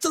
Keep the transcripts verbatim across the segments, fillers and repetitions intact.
The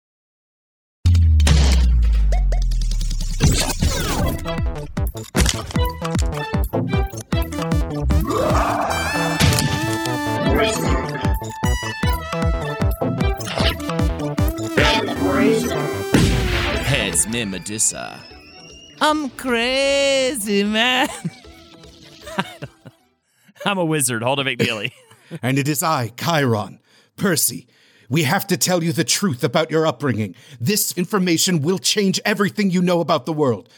It's me, Medusa. I'm crazy, man. I'm a wizard, Hold of McNeely. And it is I, Chiron, Percy. We have to tell you the truth about your upbringing. This information will change everything you know about the world.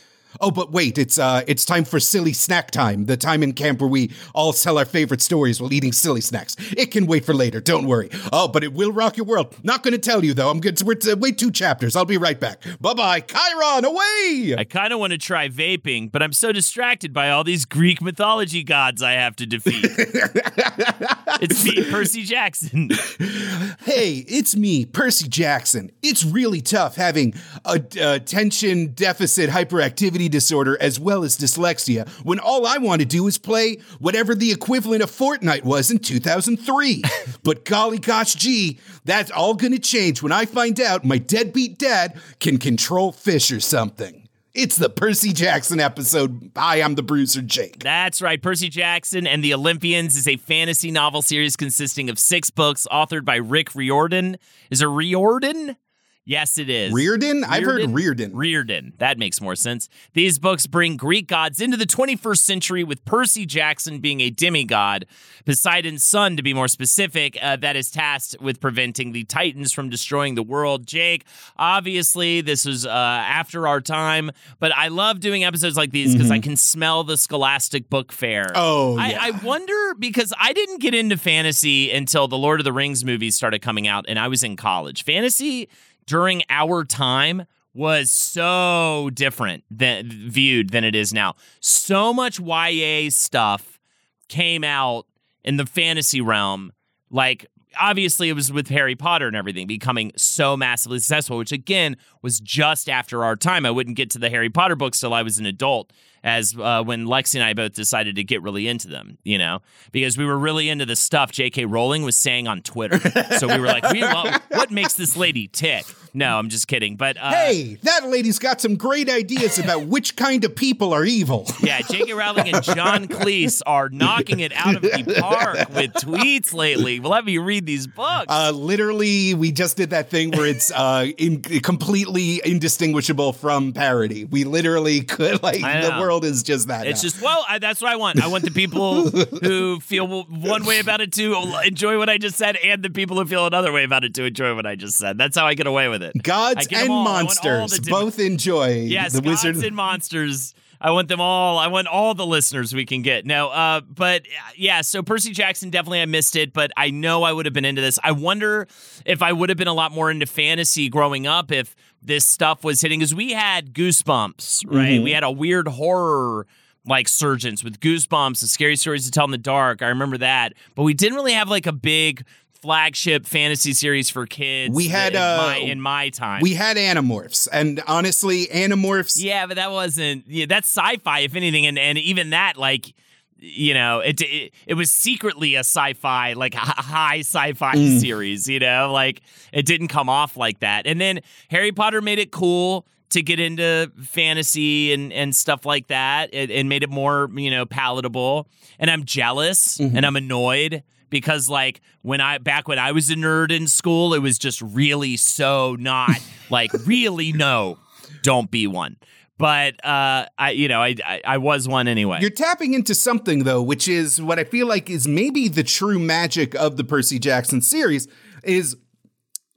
Oh, but wait, it's uh, it's time for silly snack time, the time in camp where we all tell our favorite stories while eating silly snacks. It can wait for later, don't worry. Oh, but it will rock your world. Not going to tell you, though. I'm going to wait two chapters. I'll be right back. Bye-bye. Chiron, away! I kind of want to try vaping, but I'm so distracted by all these Greek mythology gods I have to defeat. It's me, Percy Jackson. Hey, it's me, Percy Jackson. It's really tough having a, a attention deficit hyperactivity disorder as well as dyslexia when all I want to do is play whatever the equivalent of Fortnite was in two thousand three. But golly gosh gee, that's all gonna change when I find out my deadbeat dad can control fish or something. It's the Percy Jackson episode. Hi, I'm the Bruiser Jake. That's right. Percy Jackson and the Olympians is a fantasy novel series consisting of six books authored by Rick Riordan. Is it Riordan? Yes, it is. Riordan? Riordan? I've heard Riordan. Riordan. That makes more sense. These books bring Greek gods into the twenty-first century, with Percy Jackson being a demigod, Poseidon's son, to be more specific, uh, that is tasked with preventing the Titans from destroying the world. Jake, obviously, this is uh, after our time, but I love doing episodes like these because mm-hmm. I can smell the Scholastic Book Fair. Oh, I, yeah. I wonder, because I didn't get into fantasy until the Lord of the Rings movies started coming out, and I was in college. Fantasy during our time was so different than, viewed than it is now. So much Y A stuff came out in the fantasy realm. Like, obviously, it was with Harry Potter and everything becoming so massively successful, which, again, was just after our time. I wouldn't get to the Harry Potter books till I was an adult, as uh, when Lexi and I both decided to get really into them, you know, because we were really into the stuff J K Rowling was saying on Twitter. So we were like, we love, what makes this lady tick? No, I'm just kidding. But uh, hey, that lady's got some great ideas about which kind of people are evil. Yeah, J K Rowling and John Cleese are knocking it out of the park with tweets lately. Well, let me read these books. Uh, literally, we just did that thing where it's uh, in- completely indistinguishable from parody. We literally could, like, the world is just that. It's now. just, well, I, that's what I want. I want the people who feel one way about it to enjoy what I just said, and the people who feel another way about it to enjoy what I just said. That's how I get away with it. It. Gods and monsters both enjoy. Yes, the gods wizard. and monsters. I want them all. I want all the listeners we can get. No, uh, but yeah, so Percy Jackson, definitely I missed it, but I know I would have been into this. I wonder if I would have been a lot more into fantasy growing up if this stuff was hitting, because we had Goosebumps, right? Mm-hmm. We had a weird horror like surgeons with Goosebumps and Scary Stories to Tell in the Dark. I remember that. But we didn't really have like a big flagship fantasy series for kids. We had in, uh, my, in my time. We had Animorphs, and honestly, Animorphs. Yeah, but that wasn't. Yeah, that's sci-fi, if anything, and and even that, like, you know, it it, it was secretly a sci-fi, like high sci-fi mm. series. You know, like it didn't come off like that. And then Harry Potter made it cool to get into fantasy and, and stuff like that, and made it more, you know, palatable. And I'm jealous, mm-hmm. and I'm annoyed, because like when I back when I was a nerd in school, it was just really so not like really no, don't be one. But, uh, I you know, I, I I was one anyway. You're tapping into something, though, which is what I feel like is maybe the true magic of the Percy Jackson series is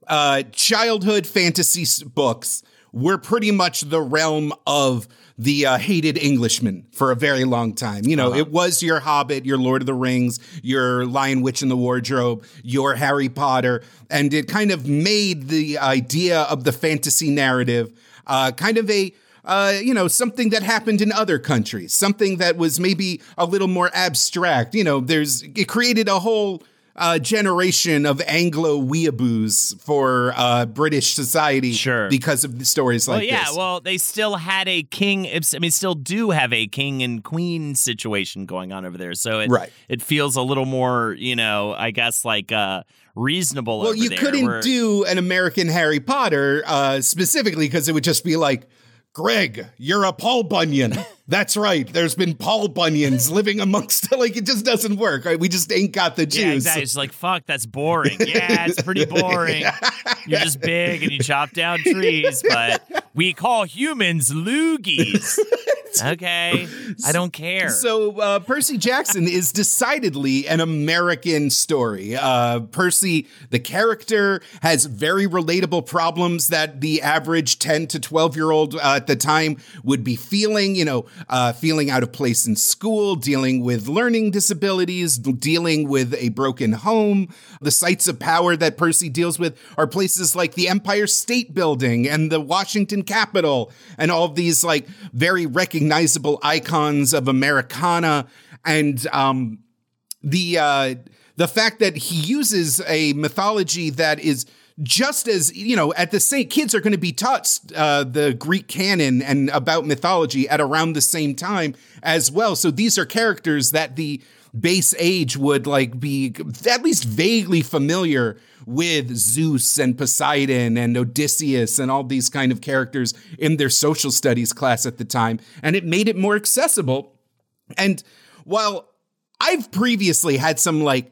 uh, childhood fantasy books were pretty much the realm of the uh, hated Englishman for a very long time. You know, uh-huh. It was your Hobbit, your Lord of the Rings, your Lion, Witch in the Wardrobe, your Harry Potter. And it kind of made the idea of the fantasy narrative uh, kind of a... Uh, you know, something that happened in other countries, something that was maybe a little more abstract. You know, there's it created a whole uh, generation of Anglo weeaboos for uh, British society sure. because of the stories like well, yeah, this. Yeah, well, they still had a king. I mean, still do have a king and queen situation going on over there. So it, right. it feels a little more, you know, I guess like uh reasonable. Well, over you there, couldn't where... do an American Harry Potter uh, specifically because it would just be like, Greg, you're a Paul Bunyan. That's right. There's been Paul Bunyans living amongst, like, it just doesn't work. Right? We just ain't got the Jews. Yeah, exactly. It's like, fuck, that's boring. Yeah, it's pretty boring. You're just big and you chop down trees, but we call humans loogies. Okay, I don't care. So uh, Percy Jackson is decidedly an American story. Uh, Percy, the character, has very relatable problems that the average ten to twelve-year-old uh, at the time would be feeling, you know, uh, feeling out of place in school, dealing with learning disabilities, dealing with a broken home. The sites of power that Percy deals with are places like the Empire State Building and the Washington Capitol and all of these, like, very recognizable recognizable icons of Americana, and um, the uh, the fact that he uses a mythology that is just as, you know, at the same, kids are going to be taught uh, the Greek canon and about mythology at around the same time as well. So these are characters that the base age would like be at least vaguely familiar with Zeus and Poseidon and Odysseus and all these kind of characters in their social studies class at the time. And it made it more accessible. And while I've previously had some like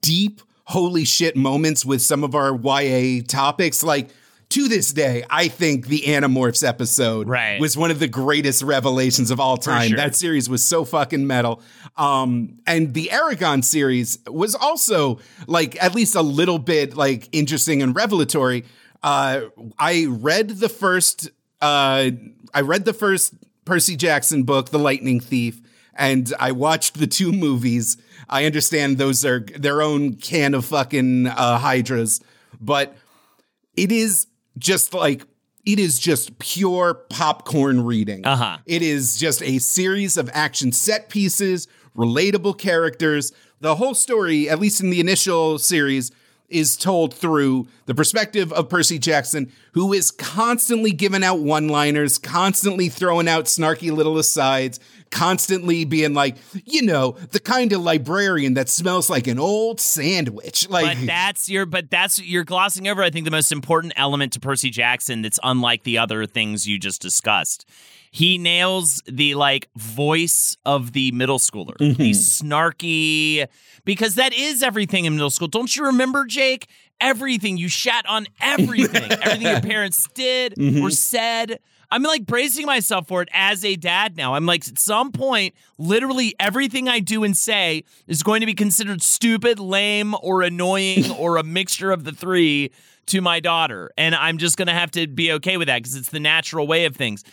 deep, holy shit moments with some of our Y A topics, like to this day, I think the Animorphs episode right. was one of the greatest revelations of all time. Sure. That series was so fucking metal. Um, and the Aragon series was also like at least a little bit like interesting and revelatory. Uh, I read the first uh, I read the first Percy Jackson book, The Lightning Thief, and I watched the two movies. I understand those are their own can of fucking uh, hydras, but it is just like, it is just pure popcorn reading. Uh-huh. It is just a series of action set pieces, relatable characters. The whole story, at least in the initial series, is told through the perspective of Percy Jackson, who is constantly giving out one-liners, constantly throwing out snarky little asides, constantly being like, you know, the kind of librarian that smells like an old sandwich. Like, but that's your, but that's you're glossing over, I think, the most important element to Percy Jackson that's unlike the other things you just discussed. He nails the, like, voice of the middle schooler, mm-hmm. the snarky, because that is everything in middle school. Don't you remember, Jake? Everything. You shat on everything. Everything your parents did mm-hmm. or said. I'm, like, bracing myself for it as a dad now. I'm, like, at some point, literally everything I do and say is going to be considered stupid, lame, or annoying, or a mixture of the three to my daughter. And I'm just going to have to be okay with that because it's the natural way of things.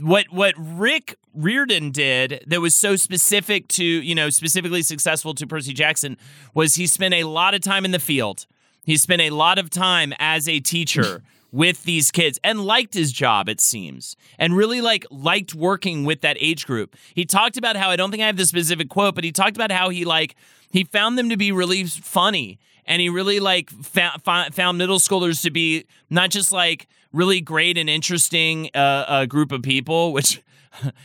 What what Rick Riordan did that was so specific to, you know, specifically successful to Percy Jackson was he spent a lot of time in the field. He spent a lot of time as a teacher with these kids and liked his job, it seems, and really like liked working with that age group. He talked about how, I don't think I have the specific quote, but he talked about how he like, he found them to be really funny. And he really, like, fa- fa- found middle schoolers to be not just, like, really great and interesting uh, uh, group of people, which,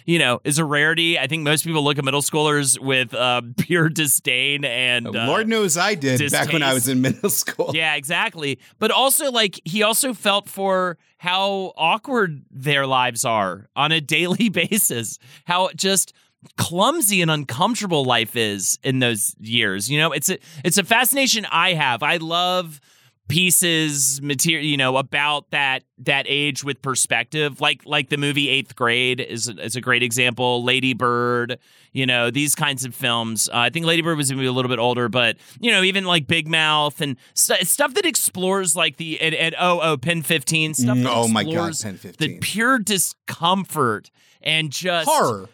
you know, is a rarity. I think most people look at middle schoolers with uh, pure disdain and... Uh, Lord knows I did distaste. Back when I was in middle school. Yeah, exactly. But also, like, he also felt for how awkward their lives are on a daily basis. How just... clumsy and uncomfortable life is in those years. You know, it's a, it's a fascination I have. I love pieces, material, you know, about that that age with perspective, like like the movie Eighth Grade is is a great example. Lady Bird, you know, these kinds of films. Uh, I think Lady Bird was maybe a little bit older, but you know, even like Big Mouth and st- stuff that explores like the and, and oh oh Pen fifteen stuff. That oh my God, Pen fifteen. The pure discomfort and just horror,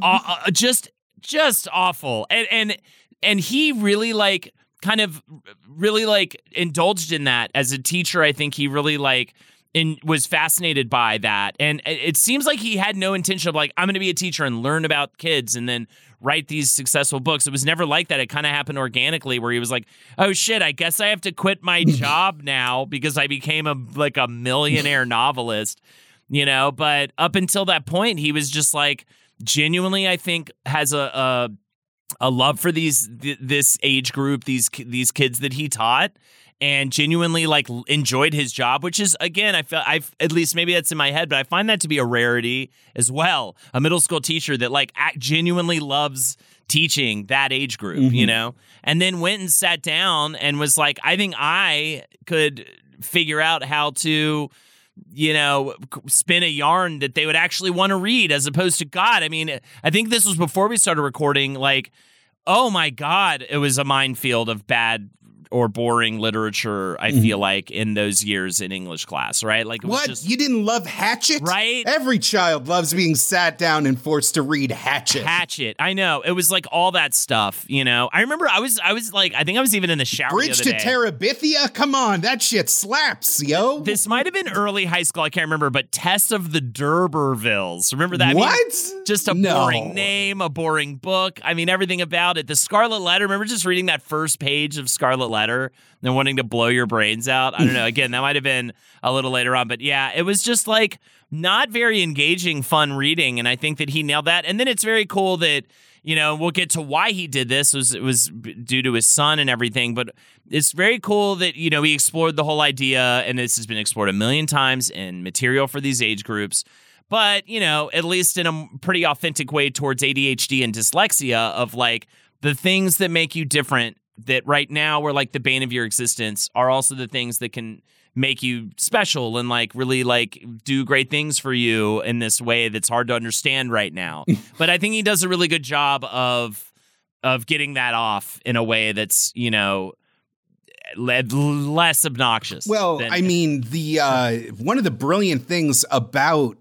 uh, uh, just just awful, and and and he really like. kind of really like indulged in that as a teacher. I think he really like in was fascinated by that. And it seems like he had no intention of like, I'm going to be a teacher and learn about kids and then write these successful books. It was never like that. It kind of happened organically where he was like, oh shit, I guess I have to quit my job now because I became a, like a millionaire novelist, you know? But up until that point, he was just like genuinely, I think has a, a, a love for these th- this age group, these these kids that he taught, and genuinely like enjoyed his job, which is again, I feel I've at least maybe that's in my head, but I find that to be a rarity as well. A middle school teacher that like act, genuinely loves teaching that age group, mm-hmm. you know, and then went and sat down and was like, I think I could figure out how to, you know, spin a yarn that they would actually want to read as opposed to, God, I mean, I think this was before we started recording, like, oh my God, it was a minefield of bad or boring literature, I mm-hmm. feel like, in those years in English class, right? Like, it was what? Just, you didn't love Hatchet? Right? Every child loves being sat down and forced to read Hatchet. Hatchet, I know. It was like all that stuff, you know? I remember I was, I was like, I think I was even in the shower Bridge the other day. Bridge to Terabithia? Come on, that shit slaps, yo. This might have been early high school, I can't remember, but Tess of the D'Urbervilles. Remember that? What? I mean, just a no. boring name, a boring book. I mean, everything about it. The Scarlet Letter, remember just reading that first page of Scarlet Letter? Letter than wanting to blow your brains out. I don't know. Again, that might have been a little later on, but yeah, it was just like not very engaging, fun reading. And I think that he nailed that. And then it's very cool that, you know, we'll get to why he did this. It was, it was due to his son and everything, but it's very cool that, you know, he explored the whole idea, and this has been explored a million times in material for these age groups. But, you know, at least in a pretty authentic way towards A D H D and dyslexia of like the things that make you different that right now we're like the bane of your existence are also the things that can make you special and like really like do great things for you in this way that's hard to understand right now. But I think he does a really good job of, of getting that off in a way that's, you know, less obnoxious. Well, than- I mean, the, uh, one of the brilliant things about,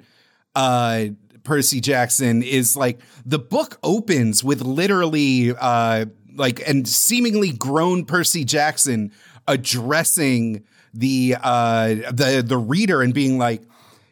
uh, Percy Jackson is like the book opens with literally, uh, like, and seemingly grown Percy Jackson addressing the uh, the the reader and being like,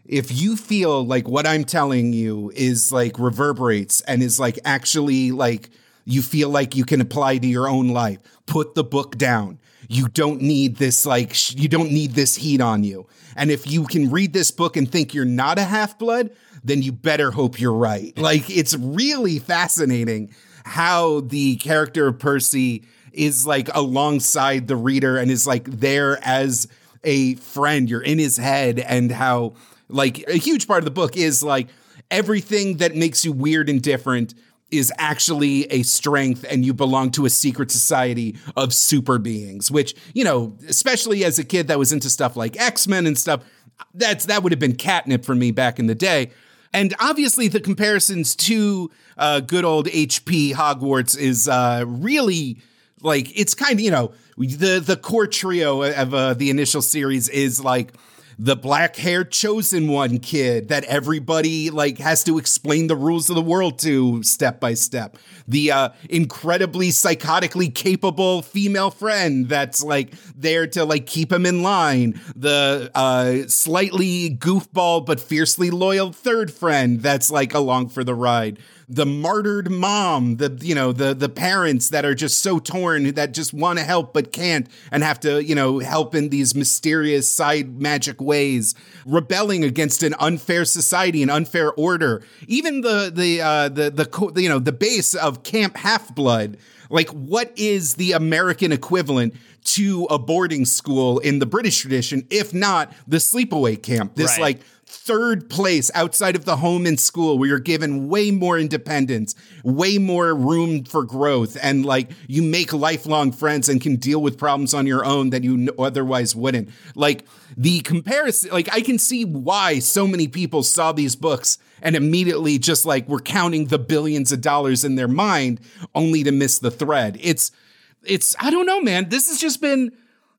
if you feel like what I'm telling you is like reverberates and is like actually like you feel like you can apply to your own life, put the book down. You don't need this like sh- you don't need this heat on you. And if you can read this book and think you're not a half-blood, then you better hope you're right. Like, it's really fascinating how the character of Percy is like alongside the reader and is like there as a friend. You're in his head, and how like a huge part of the book is like everything that makes you weird and different is actually a strength, and you belong to a secret society of super beings, which, you know, especially as a kid that was into stuff like X-Men and stuff, that's that would have been catnip for me back in the day. And obviously the comparisons to uh, good old H P Hogwarts is uh, really like, it's kind of, you know, the, the core trio of uh, the initial series is like the black haired chosen one kid that everybody like has to explain the rules of the world to step by step. The uh, incredibly psychotically capable female friend that's like there to like keep him in line. The uh, slightly goofball but fiercely loyal third friend that's like along for the ride. The martyred mom, the, you know, the, the parents that are just so torn that just want to help but can't and have to, you know, help in these mysterious side magic ways, rebelling against an unfair society, an unfair order. Even the, the, uh, the, the, you know, the base of Camp Half-Blood. Like, what is the American equivalent to a boarding school in the British tradition, if not the sleepaway camp? This, right. like, third place outside of the home and school, where you're given way more independence, way more room for growth, and like you make lifelong friends and can deal with problems on your own that you otherwise wouldn't. Like the comparison, like I can see why so many people saw these books and immediately just like were counting the billions of dollars in their mind only to miss the thread. It's, it's, I don't know, man, this has just been,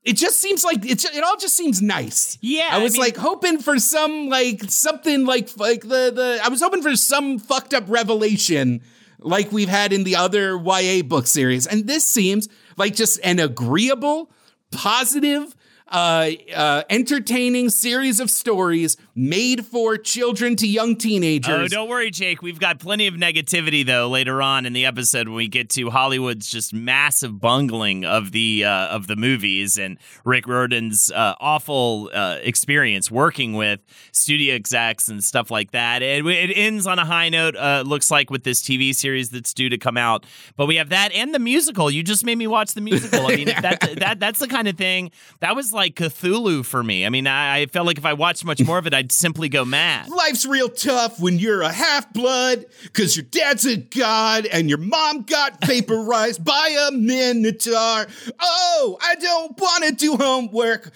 it just seems like it's, it all just seems nice. Yeah. I was I mean, like hoping for some, like something like, like the, the, I was hoping for some fucked up revelation like we've had in the other Y A book series. And this seems like just an agreeable, positive, uh, uh, entertaining series of stories made for children to young teenagers. Oh, don't worry, Jake. We've got plenty of negativity, though, later on in the episode when we get to Hollywood's just massive bungling of the uh, of the movies and Rick Riordan's uh, awful uh, experience working with studio execs and stuff like that. It, it ends on a high note, uh, looks like, with this T V series that's due to come out. But we have that and the musical. You just made me watch the musical. I mean, if that, that that's the kind of thing. That was like Cthulhu for me. I mean, I, I felt like if I watched much more of it, I'd simply go mad. Life's real tough when you're a half-blood, because your dad's a god and your mom got vaporized by a minotaur. Oh, I don't want to do homework.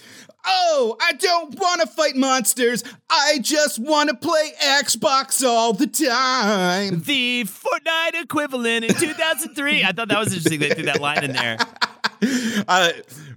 Oh, I don't want to fight monsters. I just want to play Xbox all the time. The Fortnite equivalent in two thousand three. I thought that was interesting they threw that line in there. Uh,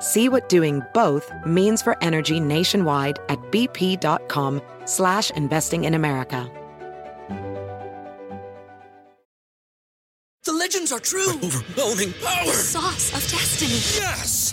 See what doing both means for energy nationwide at bp.com slash investing in America. The legends are true. But overwhelming power! The sauce of destiny. Yes!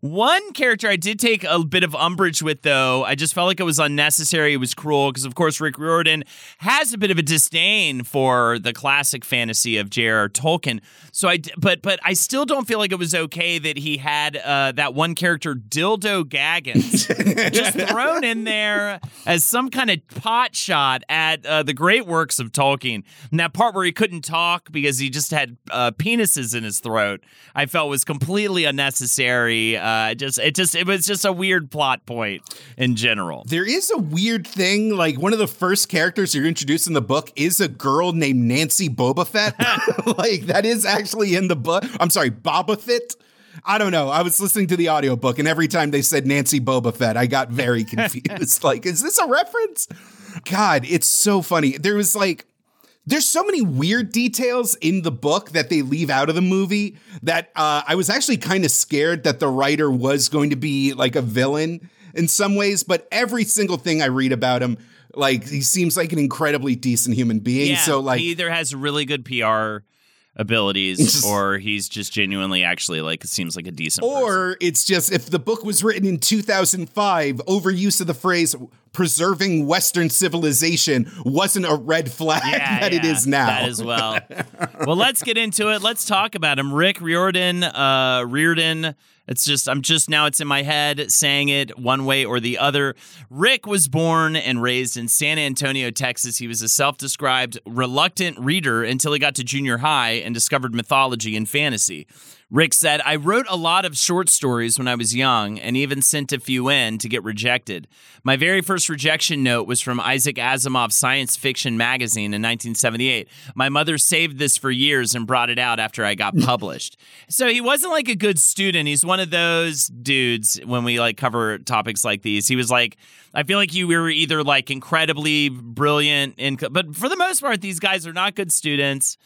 One character I did take a bit of umbrage with, though, I just felt like it was unnecessary. It was cruel because, of course, Rick Riordan has a bit of a disdain for the classic fantasy of J R R. Tolkien. So I, but but I still don't feel like it was okay that he had uh, that one character, Dildo Gaggins, just thrown in there as some kind of pot shot at uh, the great works of Tolkien. And that part where he couldn't talk because he just had uh, penises in his throat, I felt was completely unnecessary. Uh, Uh, just it just it was just a weird plot point in general. There is a weird thing, like one of the first characters you're introduced in the book is a girl named Nancy Boba Fett. Like that is actually in the book. I'm sorry, Boba Fett. I don't know. I was listening to the audiobook, and every time they said Nancy Boba Fett, I got very confused. Like, is this a reference? God, it's so funny. There was like. There's so many weird details in the book that they leave out of the movie that uh, I was actually kind of scared that the writer was going to be like a villain in some ways. But every single thing I read about him, like he seems like an incredibly decent human being. Yeah, so like he either has really good P R abilities or he's just genuinely actually like it seems like a decent or person. It's just if the book was written in two thousand five, overuse of the phrase preserving Western civilization wasn't a red flag yeah, that yeah, it is now. That as well. Well, let's get into it. Let's talk about him. Rick Riordan, uh, Riordan. It's just, I'm just now it's in my head saying it one way or the other. Rick was born and raised in San Antonio, Texas. He was a self-described reluctant reader until he got to junior high and discovered mythology and fantasy. Rick said, I wrote a lot of short stories when I was young and even sent a few in to get rejected. My very first rejection note was from Isaac Asimov's Science Fiction magazine in nineteen seventy-eight. My mother saved this for years and brought it out after I got published. So he wasn't like a good student. He's one of those dudes when we like cover topics like these. He was like, I feel like you were either like incredibly brilliant, in, but for the most part, these guys are not good students.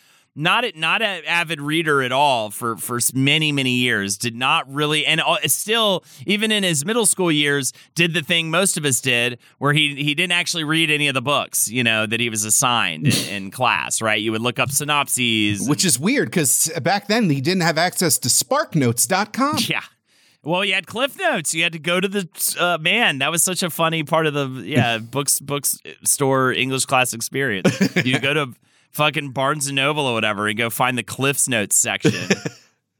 Not a, not an avid reader at all for, for many, many years. Did not really, and still, even in his middle school years, did the thing most of us did, where he, he didn't actually read any of the books, you know, that he was assigned in, in class, right? You would look up synopses. Which and, is weird, because back then, he didn't have access to spark notes dot com. Yeah. Well, you had Cliff Notes. You had to go to the uh, man. That was such a funny part of the yeah books books store English class experience. You go to fucking Barnes and Noble or whatever and go find the Cliff's Notes section.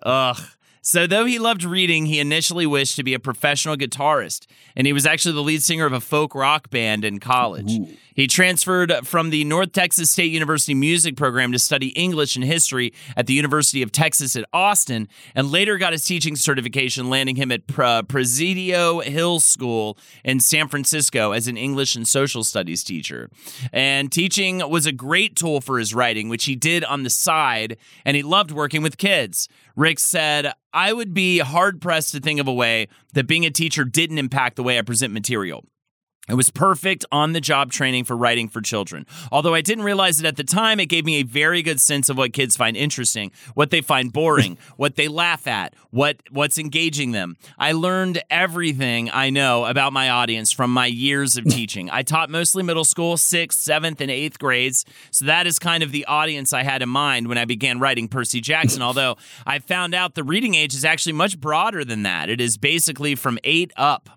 Ugh. So though he loved reading, he initially wished to be a professional guitarist, and he was actually the lead singer of a folk rock band in college. Ooh. He transferred from the North Texas State University music program to study English and history at the University of Texas at Austin, and later got his teaching certification, landing him at Pre- Presidio Hill School in San Francisco as an English and social studies teacher. And teaching was a great tool for his writing, which he did on the side, and he loved working with kids. Rick said, I would be hard-pressed to think of a way that being a teacher didn't impact the way I present material. It was perfect on-the-job training for writing for children. Although I didn't realize it at the time, it gave me a very good sense of what kids find interesting, what they find boring, what they laugh at, what what's engaging them. I learned everything I know about my audience from my years of teaching. I taught mostly middle school, sixth, seventh, and eighth grades, so that is kind of the audience I had in mind when I began writing Percy Jackson, although I found out the reading age is actually much broader than that. It is basically from eight up.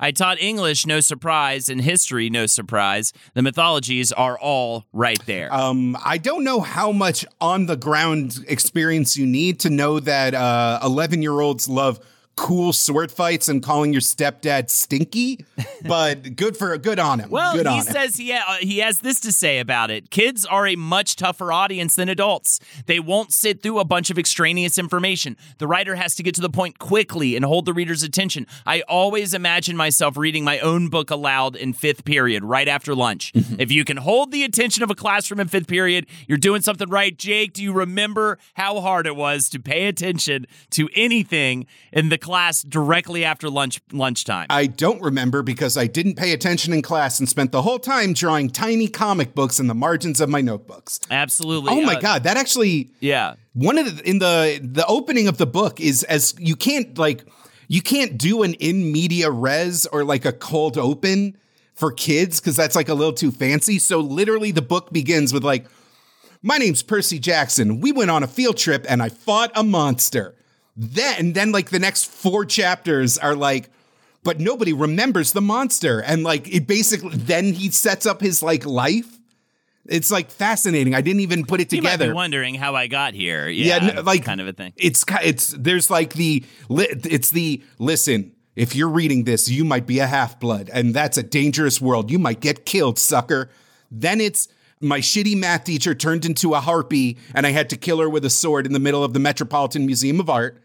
I taught English, no surprise, and history, no surprise. The mythologies are all right there. Um, I don't know how much on-the-ground experience you need to know that uh, eleven-year-olds love cool sword fights and calling your stepdad stinky, but good for good on him. Well, good he on says him. He, ha- he has this to say about it. Kids are a much tougher audience than adults. They won't sit through a bunch of extraneous information. The writer has to get to the point quickly and hold the reader's attention. I always imagine myself reading my own book aloud in fifth period, right after lunch. If you can hold the attention of a classroom in fifth period, you're doing something right. Jake, do you remember how hard it was to pay attention to anything in the class directly after lunch lunchtime? I don't remember, because I didn't pay attention in class and spent the whole time drawing tiny comic books in the margins of my notebooks. Absolutely. Oh my uh, God, that actually. Yeah. One of the, in the the opening of the book is as you can't like you can't do an in media res or like a cold open for kids, because that's like a little too fancy. So literally the book begins with like, my name's Percy Jackson. We went on a field trip and I fought a monster. Then, and then like the next four chapters are like, but nobody remembers the monster. And like, it basically, then he sets up his like life. It's like fascinating. I didn't even put it you together. Might be wondering how I got here. Yeah. yeah no, like kind of a thing. It's it's there's like the, it's the, listen, if you're reading this, you might be a half-blood, and that's a dangerous world. You might get killed, sucker. Then it's, my shitty math teacher turned into a harpy and I had to kill her with a sword in the middle of the Metropolitan Museum of Art.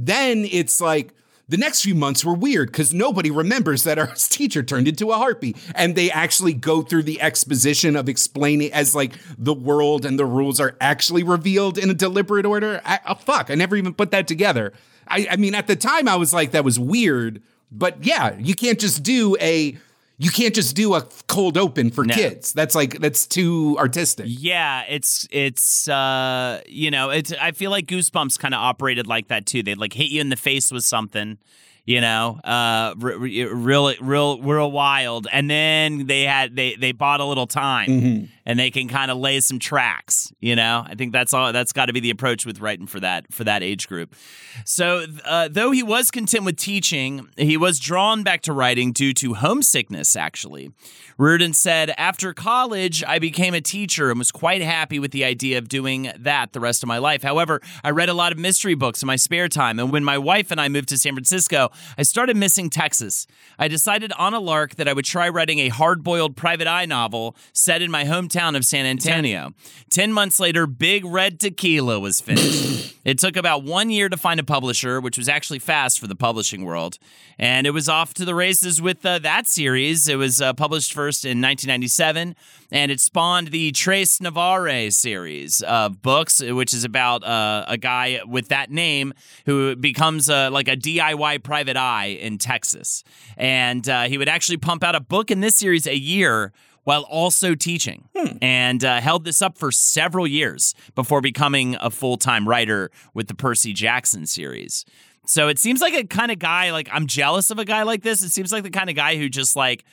Then it's like the next few months were weird because nobody remembers that our teacher turned into a harpy. And they actually go through the exposition of explaining as like the world and the rules are actually revealed in a deliberate order. I, oh, fuck, I never even put that together. I, I mean, at the time I was like, that was weird. But yeah, you can't just do a... You can't just do a cold open for no. kids. That's like that's too artistic. Yeah, it's it's uh, you know, it's I feel like Goosebumps kind of operated like that too. They'd like hit you in the face with something, you know, uh, real real real wild, and then they had they they bought a little time, mm-hmm. and they can kind of lay some tracks, you know. I think that's all. That's got to be the approach with writing for that for that age group. So uh, though he was content with teaching, he was drawn back to writing due to homesickness. Actually, Riordan said, after college, I became a teacher and was quite happy with the idea of doing that the rest of my life. However, I read a lot of mystery books in my spare time, and when my wife and I moved to San Francisco, I started missing Texas. I decided on a lark that I would try writing a hard-boiled private eye novel set in my hometown of San Antonio. Ten months later, Big Red Tequila was finished. It took about one year to find a publisher, which was actually fast for the publishing world, and it was off to the races with uh, that series. It was uh, published first in nineteen ninety-seven, and it spawned the Trace Navarre series of books, which is about uh, a guy with that name who becomes a, like a D I Y private eye in Texas. And uh, he would actually pump out a book in this series a year, while also teaching, hmm. and uh, held this up for several years before becoming a full-time writer with the Percy Jackson series. So it seems like a kind of guy, like, I'm jealous of a guy like this. It seems like the kind of guy who just, like,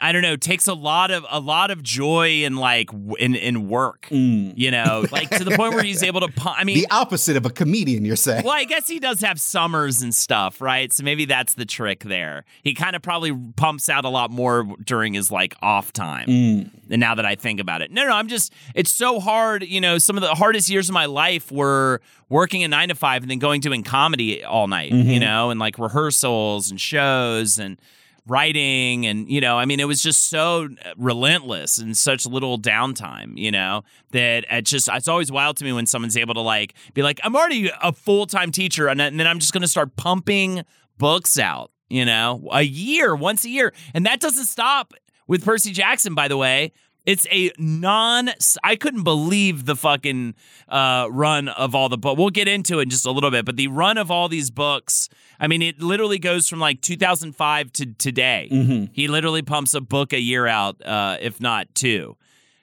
I don't know, takes a lot of a lot of joy in, like, in, in work, mm. you know, like, to the point where he's able to, pun- I mean. The opposite of a comedian, you're saying. Well, I guess he does have summers and stuff, right? So maybe that's the trick there. He kind of probably pumps out a lot more during his, like, off time. Mm. And now that I think about it. No, no, I'm just, it's so hard, you know, some of the hardest years of my life were working a nine to five and then going doing comedy all night, mm-hmm. you know, and, like, rehearsals and shows and writing, and, you know, I mean, it was just so relentless and such little downtime, you know, that it just, it's always wild to me when someone's able to, like, be like, I'm already a full-time teacher, and then I'm just going to start pumping books out, you know, a year, once a year. And that doesn't stop with Percy Jackson, by the way. It's a non, I couldn't believe the fucking uh, run of all the books. We'll get into it in just a little bit, but the run of all these books, I mean, it literally goes from like two thousand five to today. Mm-hmm. He literally pumps a book a year out, uh, if not two.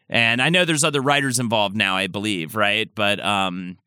And I know there's other writers involved now, I believe, right? But um,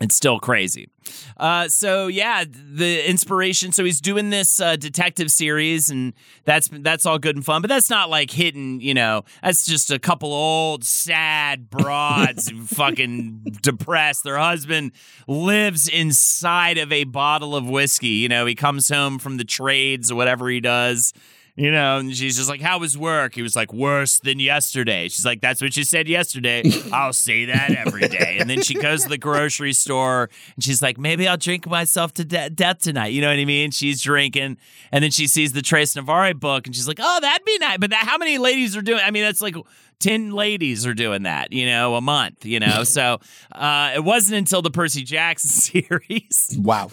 it's still crazy. Uh, so yeah, the inspiration. So he's doing this uh, detective series, and that's that's all good and fun. But that's not like hitting, you know. That's just a couple old sad broads who fucking depressed. Their husband lives inside of a bottle of whiskey. You know, he comes home from the trades or whatever he does. You know, and she's just like, how was work? He was like, worse than yesterday. She's like, that's what you said yesterday. I'll say that every day. And then she goes to the grocery store, and she's like, maybe I'll drink myself to de- death tonight. You know what I mean? She's drinking, and then she sees the Trace Navarre book, and she's like, oh, that'd be nice. But that, how many ladies are doing, I mean, that's like ten ladies are doing that, you know, a month, you know? So uh, it wasn't until the Percy Jackson series. Wow.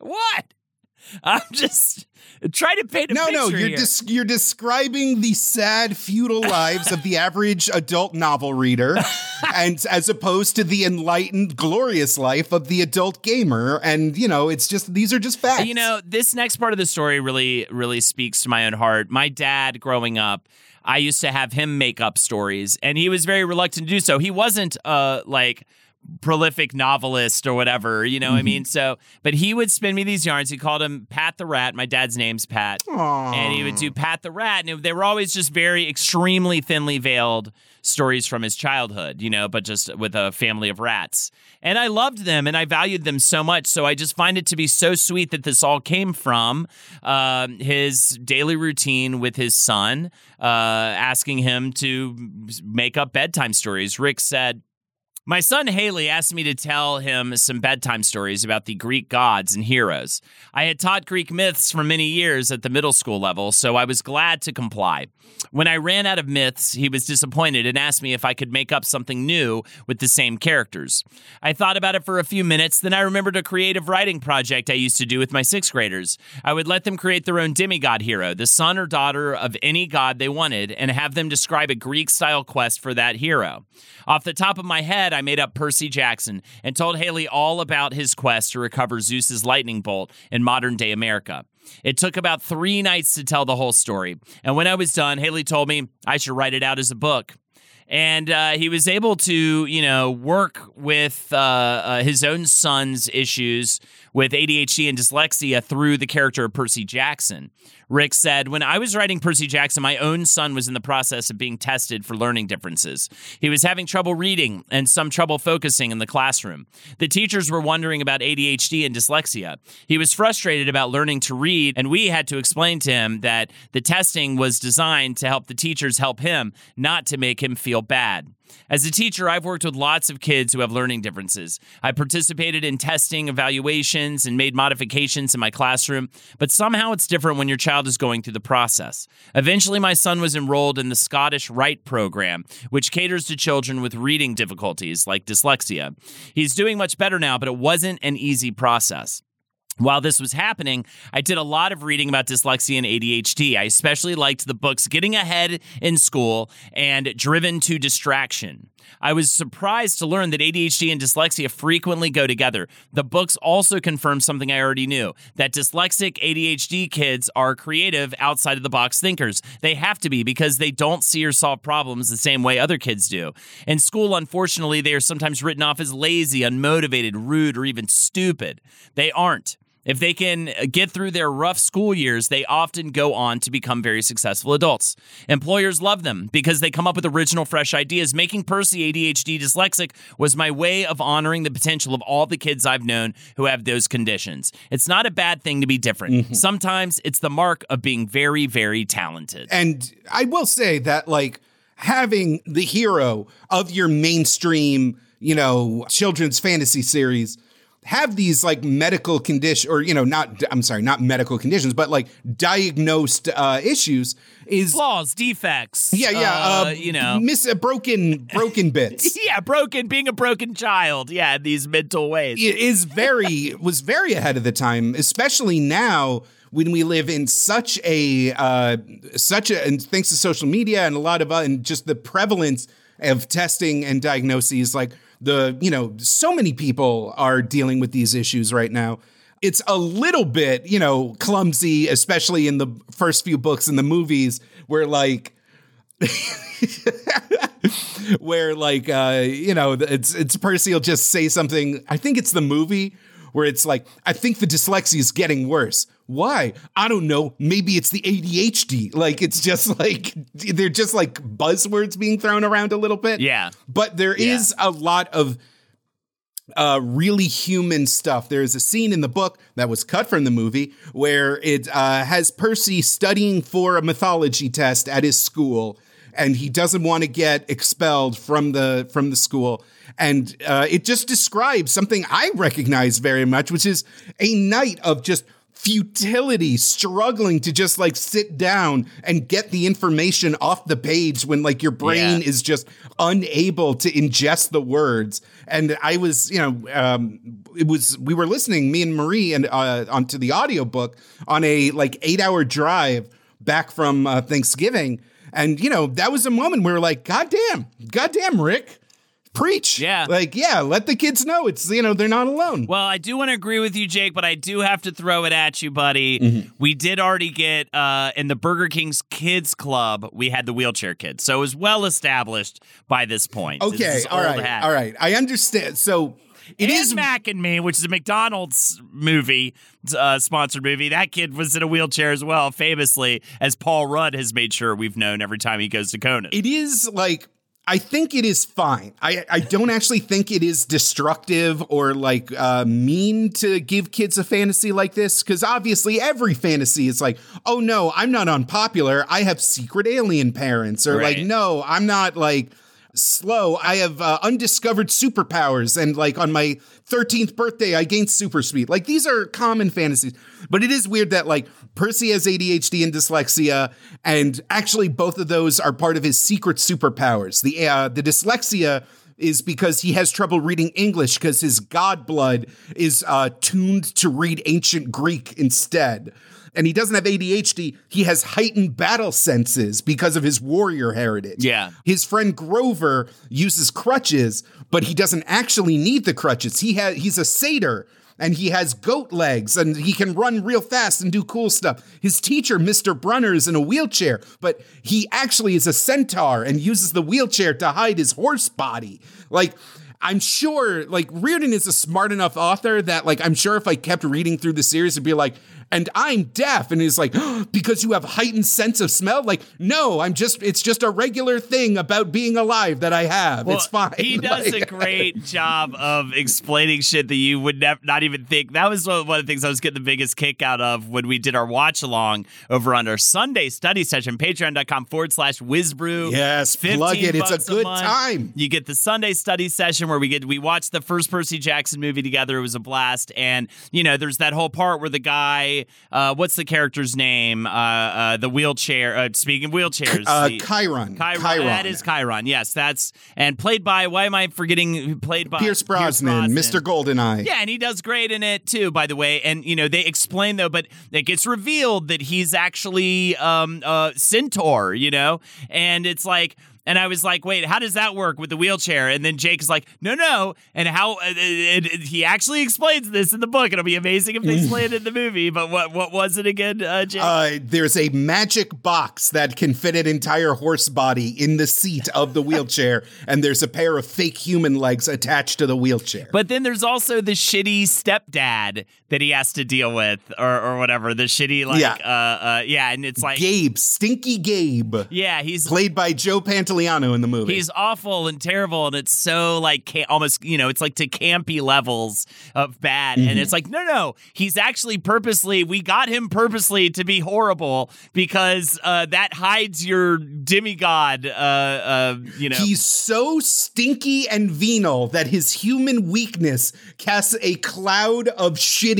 What? I'm just trying to paint a no, picture No, no, you're here. Des- you're describing the sad, futile lives of the average adult novel reader, and as opposed to the enlightened, glorious life of the adult gamer. And, you know, it's just, these are just facts. You know, this next part of the story really, really speaks to my own heart. My dad, growing up, I used to have him make up stories, and he was very reluctant to do so. He wasn't, uh, like... prolific novelist or whatever, you know what I mean? So, but he would spin me these yarns. He called him Pat the Rat. My dad's name's Pat. Aww. And he would do Pat the Rat. And they were always just very extremely thinly veiled stories from his childhood, you know, but just with a family of rats. And I loved them and I valued them so much. So I just find it to be so sweet that this all came from uh, his daily routine with his son, uh, asking him to make up bedtime stories. Rick said, my son Haley asked me to tell him some bedtime stories about the Greek gods and heroes. I had taught Greek myths for many years at the middle school level, so I was glad to comply. When I ran out of myths, he was disappointed and asked me if I could make up something new with the same characters. I thought about it for a few minutes, then I remembered a creative writing project I used to do with my sixth graders. I would let them create their own demigod hero, the son or daughter of any god they wanted, and have them describe a Greek-style quest for that hero. Off the top of my head, I made up Percy Jackson and told Haley all about his quest to recover Zeus's lightning bolt in modern-day America. It took about three nights to tell the whole story, and when I was done, Haley told me I should write it out as a book. And uh, he was able to, you know, work with uh, uh, his own son's issues with A D H D and dyslexia through the character of Percy Jackson. Rick said, when I was writing Percy Jackson, my own son was in the process of being tested for learning differences. He was having trouble reading and some trouble focusing in the classroom. The teachers were wondering about A D H D and dyslexia. He was frustrated about learning to read, and we had to explain to him that the testing was designed to help the teachers help him, not to make him feel bad. As a teacher, I've worked with lots of kids who have learning differences. I participated in testing, evaluations, and made modifications in my classroom, but somehow it's different when your child is going through the process. Eventually, my son was enrolled in the Scottish Rite program, which caters to children with reading difficulties like dyslexia. He's doing much better now, but it wasn't an easy process. While this was happening, I did a lot of reading about dyslexia and A D H D. I especially liked the books Getting Ahead in School and Driven to Distraction. I was surprised to learn that A D H D and dyslexia frequently go together. The books also confirm something I already knew, that dyslexic A D H D kids are creative, outside-of-the-box thinkers. They have to be because they don't see or solve problems the same way other kids do. In school, unfortunately, they are sometimes written off as lazy, unmotivated, rude, or even stupid. They aren't. If they can get through their rough school years, they often go on to become very successful adults. Employers love them because they come up with original, fresh ideas. Making Percy A D H D dyslexic was my way of honoring the potential of all the kids I've known who have those conditions. It's not a bad thing to be different. Mm-hmm. Sometimes it's the mark of being very, very talented. And I will say that, like, having the hero of your mainstream, you know, children's fantasy series have these like medical condition or, you know, not, I'm sorry, not medical conditions, but like diagnosed uh, issues is flaws, defects. Yeah. Yeah. Uh, uh, you know, miss uh, broken, broken bits. yeah. Broken, being a broken child. Yeah. These mental ways. It is very, was very ahead of the time, especially now when we live in such a, uh, such a, and thanks to social media and a lot of, uh, and just the prevalence of testing and diagnoses, like, The, you know, so many people are dealing with these issues right now. It's a little bit, you know, clumsy, especially in the first few books in the movies where like, where like, uh, you know, it's, it's Percy will just say something. I think it's the movie where it's like, I think the dyslexia is getting worse. Why? I don't know. Maybe it's the A D H D. Like, it's just like, they're just like buzzwords being thrown around a little bit. Yeah. But there yeah. is a lot of uh, really human stuff. There is a scene in the book that was cut from the movie where it uh, has Percy studying for a mythology test at his school. And he doesn't want to get expelled from the from the school. And uh, it just describes something I recognize very much, which is a night of just futility, struggling to just like sit down and get the information off the page when like your brain yeah. is just unable to ingest the words. And I was, you know, um, it was, we were listening, me and Marie, and uh, onto the audiobook on a like eight hour drive back from uh, Thanksgiving. And, you know, that was a moment where we were like, God damn, God damn, Rick. Preach. Yeah. Like, yeah, let the kids know it's, you know, they're not alone. Well, I do want to agree with you, Jake, but I do have to throw it at you, buddy. Mm-hmm. We did already get uh, in the Burger King's Kids Club, we had the wheelchair kids. So it was well established by this point. Okay. All right. Hat. All right. I understand. So it and is Mac and Me, which is a McDonald's movie, uh, sponsored movie. That kid was in a wheelchair as well, famously, as Paul Rudd has made sure we've known every time he goes to Conan. It is like, I think it is fine. I, I don't actually think it is destructive or like uh, mean to give kids a fantasy like this, because obviously every fantasy is like, oh, no, I'm not unpopular. I have secret alien parents, or right. like, no, I'm not like slow. I have uh, undiscovered superpowers. And like on my thirteenth birthday, I gained super speed. Like these are common fantasies. But it is weird that like Percy has A D H D and dyslexia, and actually both of those are part of his secret superpowers. The uh, the dyslexia is because he has trouble reading English because his god blood is uh, tuned to read ancient Greek instead. And he doesn't have A D H D. He has heightened battle senses because of his warrior heritage. Yeah. His friend Grover uses crutches, but he doesn't actually need the crutches. He ha- He's a satyr. And he has goat legs, and he can run real fast and do cool stuff. His teacher, Mister Brunner, is in a wheelchair, but he actually is a centaur and uses the wheelchair to hide his horse body. Like, I'm sure, like, Riordan is a smart enough author that, like, I'm sure if I kept reading through the series, it'd be like, and I'm deaf. And he's like, oh, because you have heightened sense of smell? Like, no, I'm just, it's just a regular thing about being alive that I have. Well, it's fine. He does like, a great job of explaining shit that you would ne- not even think. That was one of the things I was getting the biggest kick out of when we did our watch along over on our Sunday study session, patreon.com forward slash whizbrew. Yes, plug it. It's a good time. You get the Sunday study session where we get, we watched the first Percy Jackson movie together. It was a blast. And, you know, there's that whole part where the guy, Uh, what's the character's name? Uh, uh, the wheelchair. Uh, speaking of wheelchairs, uh, the, Chiron. Chiron. Chiron. That is Chiron. Yes, that's and played by. Why am I forgetting? Played by Pierce Brosnan, Pierce Brosnan, Mister Goldeneye. Yeah, and he does great in it too, by the way. And you know they explain though, but it gets revealed that he's actually um, a centaur. You know, and it's like. And I was like, wait, how does that work with the wheelchair? And then Jake is like, no, no. And how uh, and he actually explains this in the book. It'll be amazing if they explain it in the movie. But what what was it again, uh, Jake? Uh, there's a magic box that can fit an entire horse body in the seat of the wheelchair. And there's a pair of fake human legs attached to the wheelchair. But then there's also the shitty stepdad that he has to deal with or, or whatever. The shitty, like, yeah. Uh, uh, yeah. And it's like Gabe, Stinky Gabe. Yeah, he's played by Joe Pantoliano in the movie. He's awful and terrible, and it's so like ca- almost, you know, it's like to campy levels of bad. Mm-hmm. And it's like, no, no, he's actually purposely, we got him purposely to be horrible because uh, that hides your demigod, uh, uh, you know. He's so stinky and venal that his human weakness casts a cloud of shittiness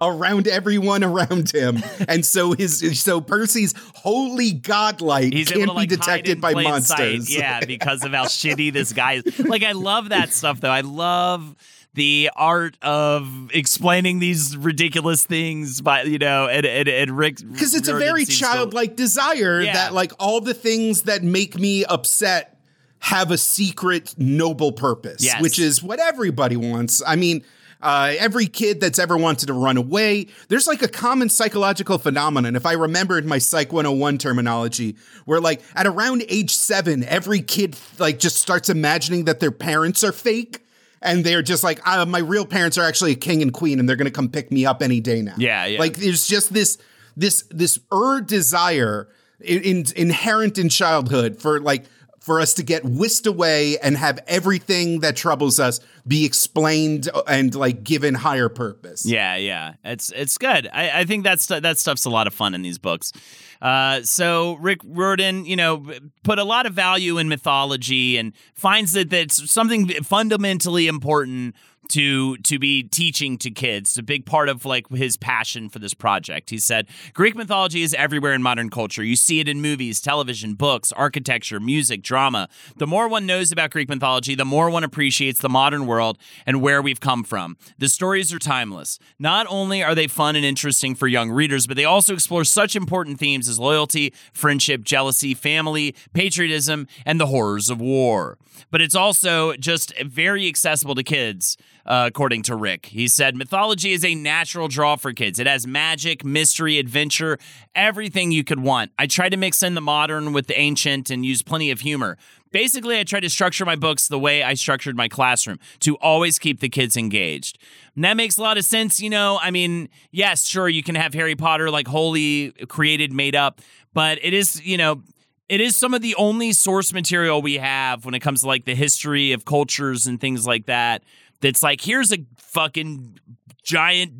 around everyone around him. And so his, so Percy's wholly godlike he's can't to, like, be detected by monsters. Site, yeah, because of how shitty this guy is. Like, I love that stuff, though. I love the art of explaining these ridiculous things by, you know, and, and, and Rick. Because it's Riordan a very childlike to, desire yeah. that, like, all the things that make me upset have a secret noble purpose, yes. which is what everybody wants. I mean, Uh, every kid that's ever wanted to run away, there's like a common psychological phenomenon, if I remembered my Psych one oh one terminology, where like at around age seven, every kid like just starts imagining that their parents are fake. And they're just like, uh, my real parents are actually a king and queen and they're going to come pick me up any day now. Yeah, yeah. Like there's just this, this, this ur desire in, in, inherent in childhood for like, for us to get whisked away and have everything that troubles us be explained and like given higher purpose. Yeah, yeah, it's it's good. I, I think that's that stuff's a lot of fun in these books. Uh, so Rick Riordan, you know, put a lot of value in mythology and finds that that's something fundamentally important to to be teaching to kids. It's a big part of like his passion for this project. He said, Greek mythology is everywhere in modern culture. You see it in movies, television, books, architecture, music, drama. The more one knows about Greek mythology, the more one appreciates the modern world and where we've come from. The stories are timeless. Not only are they fun and interesting for young readers, but they also explore such important themes as loyalty, friendship, jealousy, family, patriotism, and the horrors of war. But it's also just very accessible to kids. Uh, according to Rick, he said, mythology is a natural draw for kids. It has magic, mystery, adventure, everything you could want. I try to mix in the modern with the ancient and use plenty of humor. Basically, I try to structure my books the way I structured my classroom, to always keep the kids engaged. And that makes a lot of sense, you know. I mean, yes, sure, you can have Harry Potter, like, wholly created, made up, but it is, you know... It is some of the only source material we have when it comes to, like, the history of cultures and things like that. That's like, here's a fucking giant,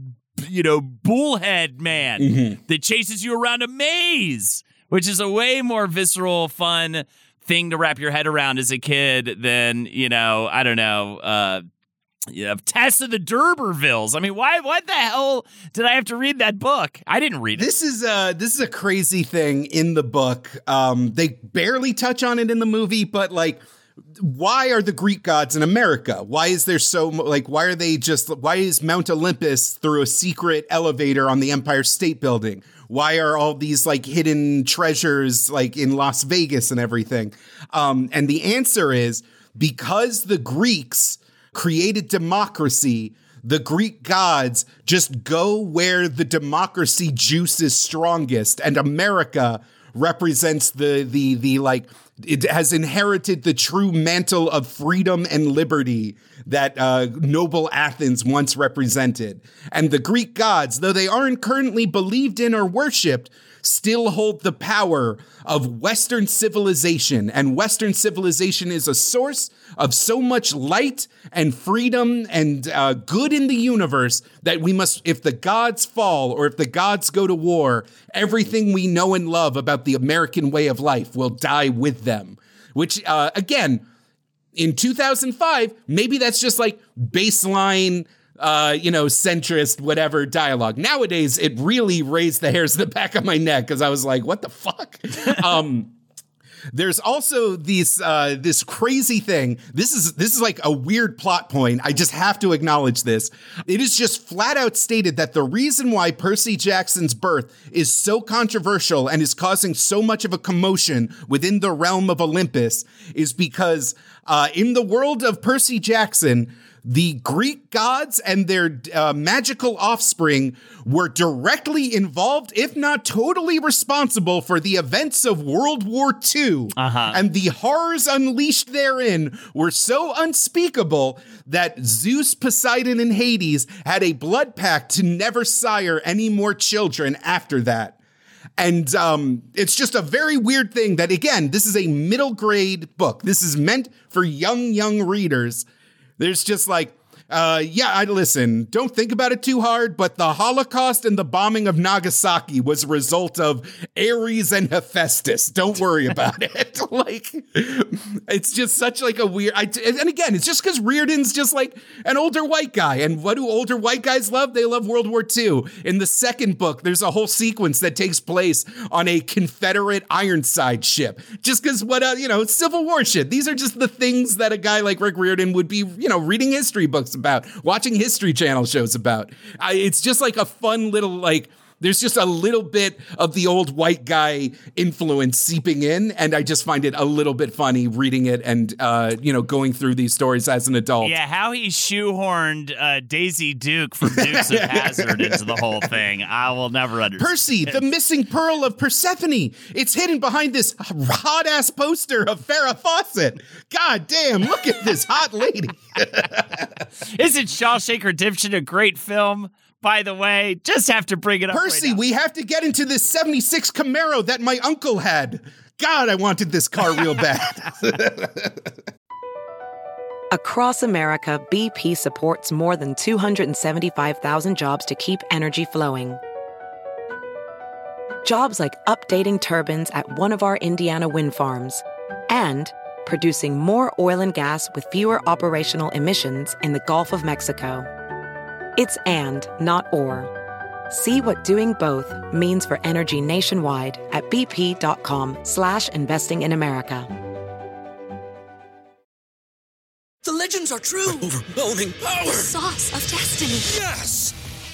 you know, bullhead man mm-hmm. that chases you around a maze, which is a way more visceral, fun thing to wrap your head around as a kid than, you know, I don't know, uh, yeah, Tess of the D'Urbervilles. I mean, why? What the hell did I have to read that book? I didn't read it. This is a this is a crazy thing in the book. Um, they barely touch on it in the movie, but like, why are the Greek gods in America? Why is there so like? Why are they just? Why is Mount Olympus through a secret elevator on the Empire State Building? Why are all these like hidden treasures like in Las Vegas and everything? Um, and the answer is because the Greeks created democracy, the Greek gods just go where the democracy juice is strongest. And America represents the, the, the like, it has inherited the true mantle of freedom and liberty that uh, noble Athens once represented. And the Greek gods, though they aren't currently believed in or worshipped, still hold the power of Western civilization. And Western civilization is a source of so much light and freedom and uh, good in the universe that we must, if the gods fall or if the gods go to war, everything we know and love about the American way of life will die with them. Which, uh, again, in two thousand five, maybe that's just like baseline Uh, you know, centrist, whatever dialogue. Nowadays, it really raised the hairs to the back of my neck because I was like, what the fuck? um, There's also these uh, this crazy thing. This is this is like a weird plot point. I just have to acknowledge this. It is just flat out stated that the reason why Percy Jackson's birth is so controversial and is causing so much of a commotion within the realm of Olympus is because uh, in the world of Percy Jackson, the Greek gods and their uh, magical offspring were directly involved, if not totally responsible, for the events of World War Two. Uh-huh. And the horrors unleashed therein were so unspeakable that Zeus, Poseidon, and Hades had a blood pact to never sire any more children after that. And um, it's just a very weird thing that, again, this is a middle grade book. This is meant for young, young readers. There's just like, uh, yeah, I listen, don't think about it too hard, but the Holocaust and the bombing of Nagasaki was a result of Ares and Hephaestus. Don't worry about it. Like, it's just such like a weird, I, and again, it's just because Riordan's just like an older white guy. And what do older white guys love? They love World War Two. In the second book, there's a whole sequence that takes place on a Confederate Ironside ship. Just because what, uh, you know, Civil War shit. These are just the things that a guy like Rick Riordan would be, you know, reading history books about, watching History Channel shows about. I, it's just like a fun little, like, there's just a little bit of the old white guy influence seeping in, and I just find it a little bit funny reading it and, uh, you know, going through these stories as an adult. Yeah, how he shoehorned uh, Daisy Duke from Dukes of Hazzard into the whole thing, I will never understand. Percy, the missing pearl of Persephone. It's hidden behind this hot-ass poster of Farrah Fawcett. God damn, look at this hot lady. Isn't Shawshank Redemption a great film? By the way, just have to bring it up. Percy, right we have to get into this seventy-six Camaro that my uncle had. God, I wanted this car real bad. Across America, B P supports more than two hundred seventy-five thousand jobs to keep energy flowing. Jobs like updating turbines at one of our Indiana wind farms and producing more oil and gas with fewer operational emissions in the Gulf of Mexico. It's and, not or. See what doing both means for energy nationwide at bp.com slash investing in America. The legends are true. Overwhelming power! The sauce of destiny. Yes!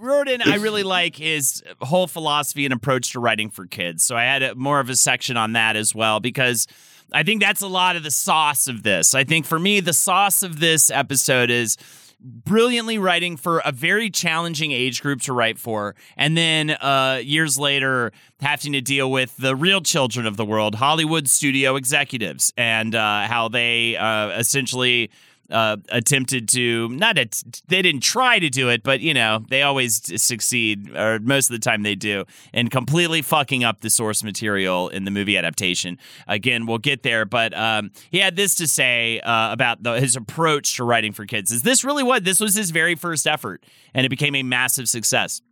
Riordan, I really like his whole philosophy and approach to writing for kids. So I had a, more of a section on that as well, because I think that's a lot of the sauce of this. I think for me, the sauce of this episode is brilliantly writing for a very challenging age group to write for. And then uh, years later, having to deal with the real children of the world, Hollywood studio executives, and uh, how they uh, essentially... Uh, attempted to not at, they didn't try to do it, but you know they always succeed, or most of the time they do, in completely fucking up the source material in the movie adaptation. Again, we'll get there, but um, he had this to say uh, about the, his approach to writing for kids. Is this really what this was? His very first effort, and it became a massive success.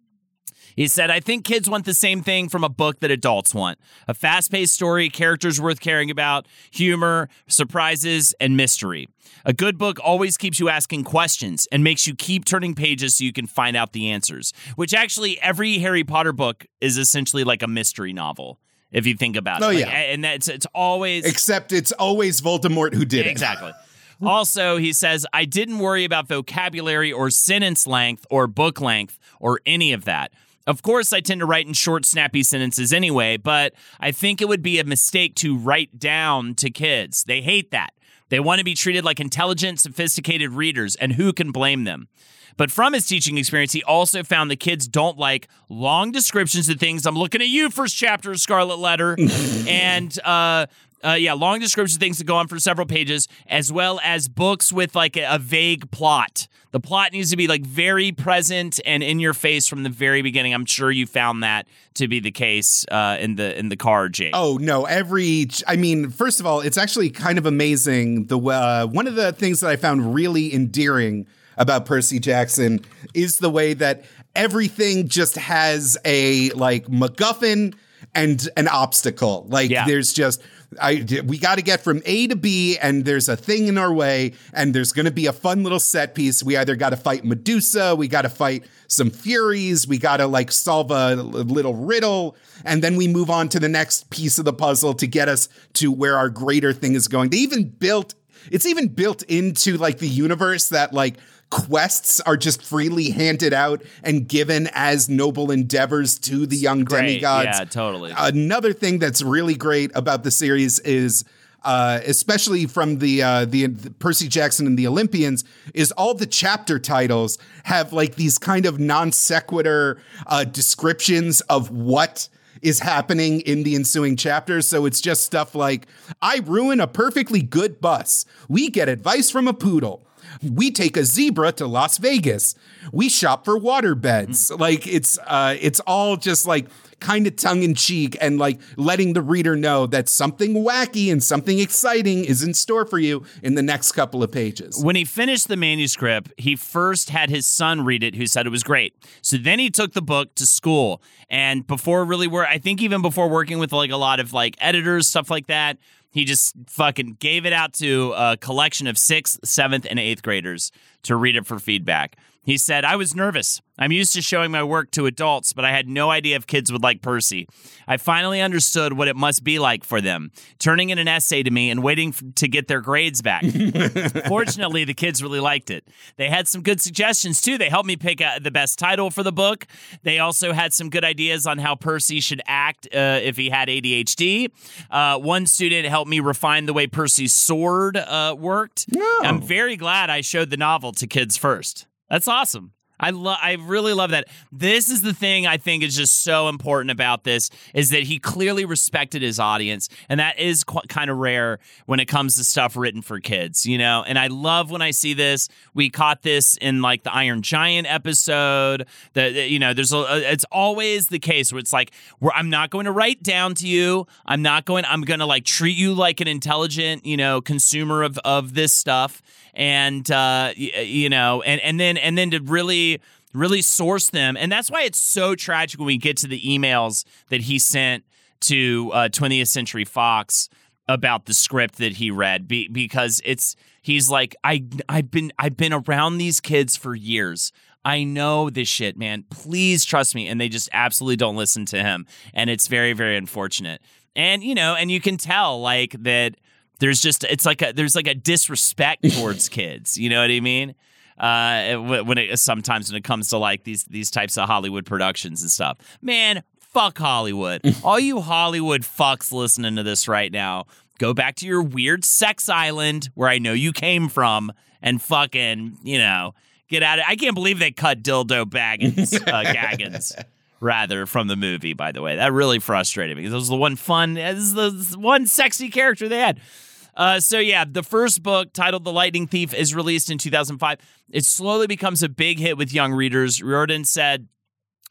He said, I think kids want the same thing from a book that adults want. A fast-paced story, characters worth caring about, humor, surprises, and mystery. A good book always keeps you asking questions and makes you keep turning pages so you can find out the answers, which actually every Harry Potter book is essentially like a mystery novel. If you think about it. Oh, yeah. Like, and that's, it's always... Except it's always Voldemort who did it. Exactly. Also, he says, I didn't worry about vocabulary or sentence length or book length or any of that. Of course, I tend to write in short, snappy sentences anyway, but I think it would be a mistake to write down to kids. They hate that. They want to be treated like intelligent, sophisticated readers, and who can blame them? But from his teaching experience, he also found the kids don't like long descriptions of things. I'm looking at you, first chapter of Scarlet Letter. and uh, Uh, yeah, long descriptions of things that go on for several pages, as well as books with like a, a vague plot. The plot needs to be like very present and in your face from the very beginning. I'm sure you found that to be the case uh, in the in the car, Jake. Oh no! Every, I mean, first of all, it's actually kind of amazing. The uh, one of the things that I found really endearing about Percy Jackson is the way that everything just has a like MacGuffin and an obstacle. Like yeah. there's just. I, we got to get from A to B, and there's a thing in our way, and there's going to be a fun little set piece. We either got to fight Medusa, we got to fight some Furies, we got to like solve a little riddle, and then we move on to the next piece of the puzzle to get us to where our greater thing is going. They even built, it's even built into like the universe that like quests are just freely handed out and given as noble endeavors to the young great. demigods. Yeah, totally. Another thing that's really great about the series is, uh, especially from the, uh, the the Percy Jackson and the Olympians, is all the chapter titles have like these kind of non sequitur uh, descriptions of what is happening in the ensuing chapters. So it's just stuff like, I ruin a perfectly good bus. We get advice from a poodle. We take a zebra to Las Vegas. We shop for waterbeds. Like it's uh, it's all just like kind of tongue in cheek and like letting the reader know that something wacky and something exciting is in store for you in the next couple of pages. When he finished the manuscript, he first had his son read it, who said it was great. So then he took the book to school. And before really were, I think even before working with like a lot of like editors, stuff like that, he just fucking gave it out to a collection of sixth, seventh, and eighth graders to read it for feedback. He said, I was nervous. I'm used to showing my work to adults, but I had no idea if kids would like Percy. I finally understood what it must be like for them, turning in an essay to me and waiting f- to get their grades back. Fortunately, the kids really liked it. They had some good suggestions, too. They helped me pick out the best title for the book. They also had some good ideas on how Percy should act uh, if he had A D H D. Uh, one student helped me refine the way Percy's sword uh, worked. No. I'm very glad I showed the novel to kids first. That's awesome. I love. I really love that. This is the thing I think is just so important about this, is that he clearly respected his audience, and that is qu- kind of rare when it comes to stuff written for kids, you know? And I love when I see this. We caught this in, like, the Iron Giant episode. The, the, you know, there's a, it's always the case where it's like, where I'm not going to write down to you. I'm not going, I'm going to, like, treat you like an intelligent, you know, consumer of, of this stuff. And, uh, y- you know, and, and then, and then to really, really source them. And that's why it's so tragic when we get to the emails that he sent to uh, twentieth Century Fox about the script that he read, be- because it's he's like, I I've been I've been around these kids for years. I know this shit, man. Please trust me. And they just absolutely don't listen to him. And it's very, very unfortunate. And you know, and you can tell like that there's just it's like a there's like a disrespect towards kids. You know what I mean? Uh, when it sometimes when it comes to like these these types of Hollywood productions and stuff, man, fuck Hollywood. All you Hollywood fucks listening to this right now, go back to your weird sex island where I know you came from and fucking, you know, get out of. I can't believe they cut dildo baggins, uh, gaggins rather from the movie. By the way, that really frustrated me because it was the one fun, this is the one sexy character they had. Uh, so, yeah, the first book, titled The Lightning Thief, is released in two thousand five. It slowly becomes a big hit with young readers. Riordan said,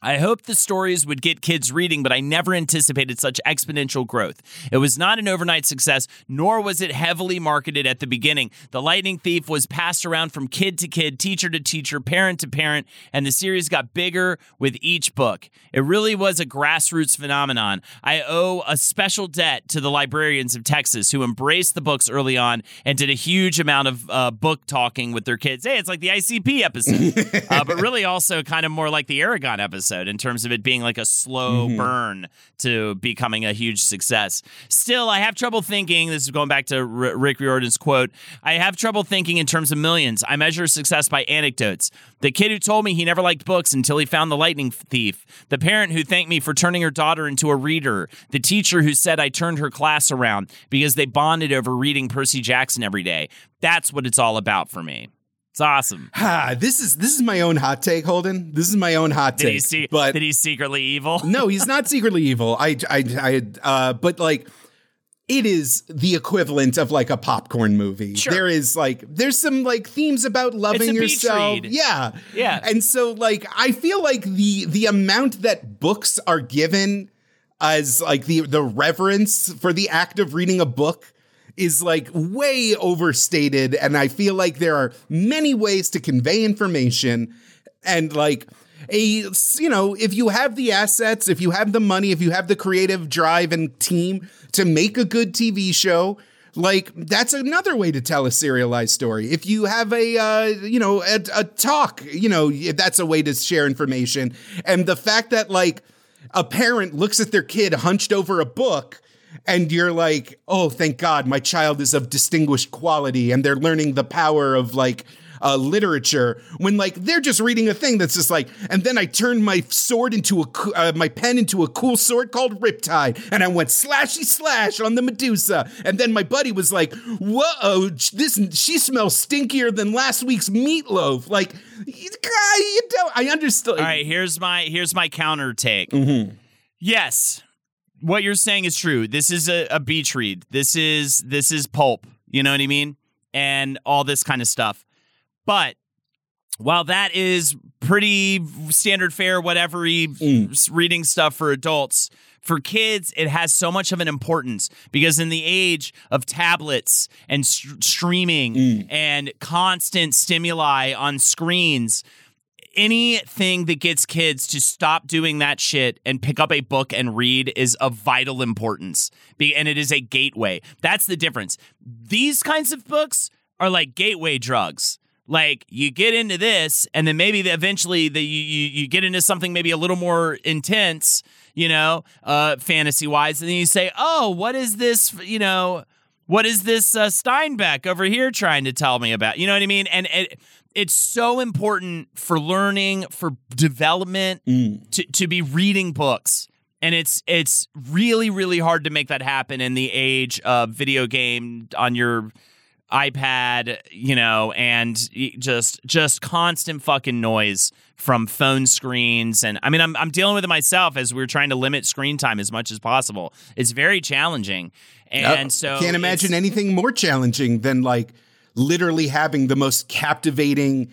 I hoped the stories would get kids reading, but I never anticipated such exponential growth. It was not an overnight success, nor was it heavily marketed at the beginning. The Lightning Thief was passed around from kid to kid, teacher to teacher, parent to parent, and the series got bigger with each book. It really was a grassroots phenomenon. I owe a special debt to the librarians of Texas who embraced the books early on and did a huge amount of uh, book talking with their kids. Hey, it's like the I C P episode, uh, but really also kind of more like the Aragon episode. In terms of it being like a slow mm-hmm. burn to becoming a huge success. Still, I have trouble thinking, this is going back to R- Rick Riordan's quote, I have trouble thinking in terms of millions. I measure success by anecdotes. The kid who told me he never liked books until he found The Lightning Thief. The parent who thanked me for turning her daughter into a reader. The teacher who said I turned her class around because they bonded over reading Percy Jackson every day. That's what it's all about for me. It's awesome. Ah, this is this is my own hot take, Holden. This is my own hot take. Did he, see, but, did he secretly evil? No, he's not secretly evil. I, I, I uh, but like it is the equivalent of like a popcorn movie. Sure. There is like, there's some like themes about loving yourself. Yeah. Yeah. And so like, I feel like the, the amount that books are given as like the, the reverence for the act of reading a book is like way overstated. And I feel like there are many ways to convey information and like, A, you know, if you have the assets, if you have the money, if you have the creative drive and team to make a good T V show, like that's another way to tell a serialized story. If you have a, uh, you know, a, a talk, you know, that's a way to share information. And the fact that like a parent looks at their kid hunched over a book and you're like, oh, thank God, my child is of distinguished quality and they're learning the power of like, Uh, literature, when like they're just reading a thing that's just like, and then I turned my sword into a uh, my pen into a cool sword called Riptide, and I went slashy slash on the Medusa, and then my buddy was like, whoa, this she smells stinkier than last week's meatloaf. Like, you don't. I understood. All right, here's my here's my counter take. Mm-hmm. Yes, what you're saying is true. This is a, a beach read. This is this is pulp. You know what I mean? And all this kind of stuff. But while that is pretty standard fare, whatever mm. reading stuff for adults, for kids, it has so much of an importance because in the age of tablets and st- streaming mm. and constant stimuli on screens, anything that gets kids to stop doing that shit and pick up a book and read is of vital importance. Be- and it is a gateway. That's the difference. These kinds of books are like gateway drugs. Like, you get into this, and then maybe the, eventually the, you, you, you get into something maybe a little more intense, you know, uh, fantasy-wise, and then you say, oh, what is this, you know, what is this uh, Steinbeck over here trying to tell me about? You know what I mean? And it, it's so important for learning, for development, mm. to, to be reading books. And it's it's really, really hard to make that happen in the age of video game on your iPad, you know, and just just constant fucking noise from phone screens. And I mean, I'm I'm dealing with it myself as we're trying to limit screen time as much as possible. It's very challenging. And yep. so I can't imagine anything more challenging than like literally having the most captivating,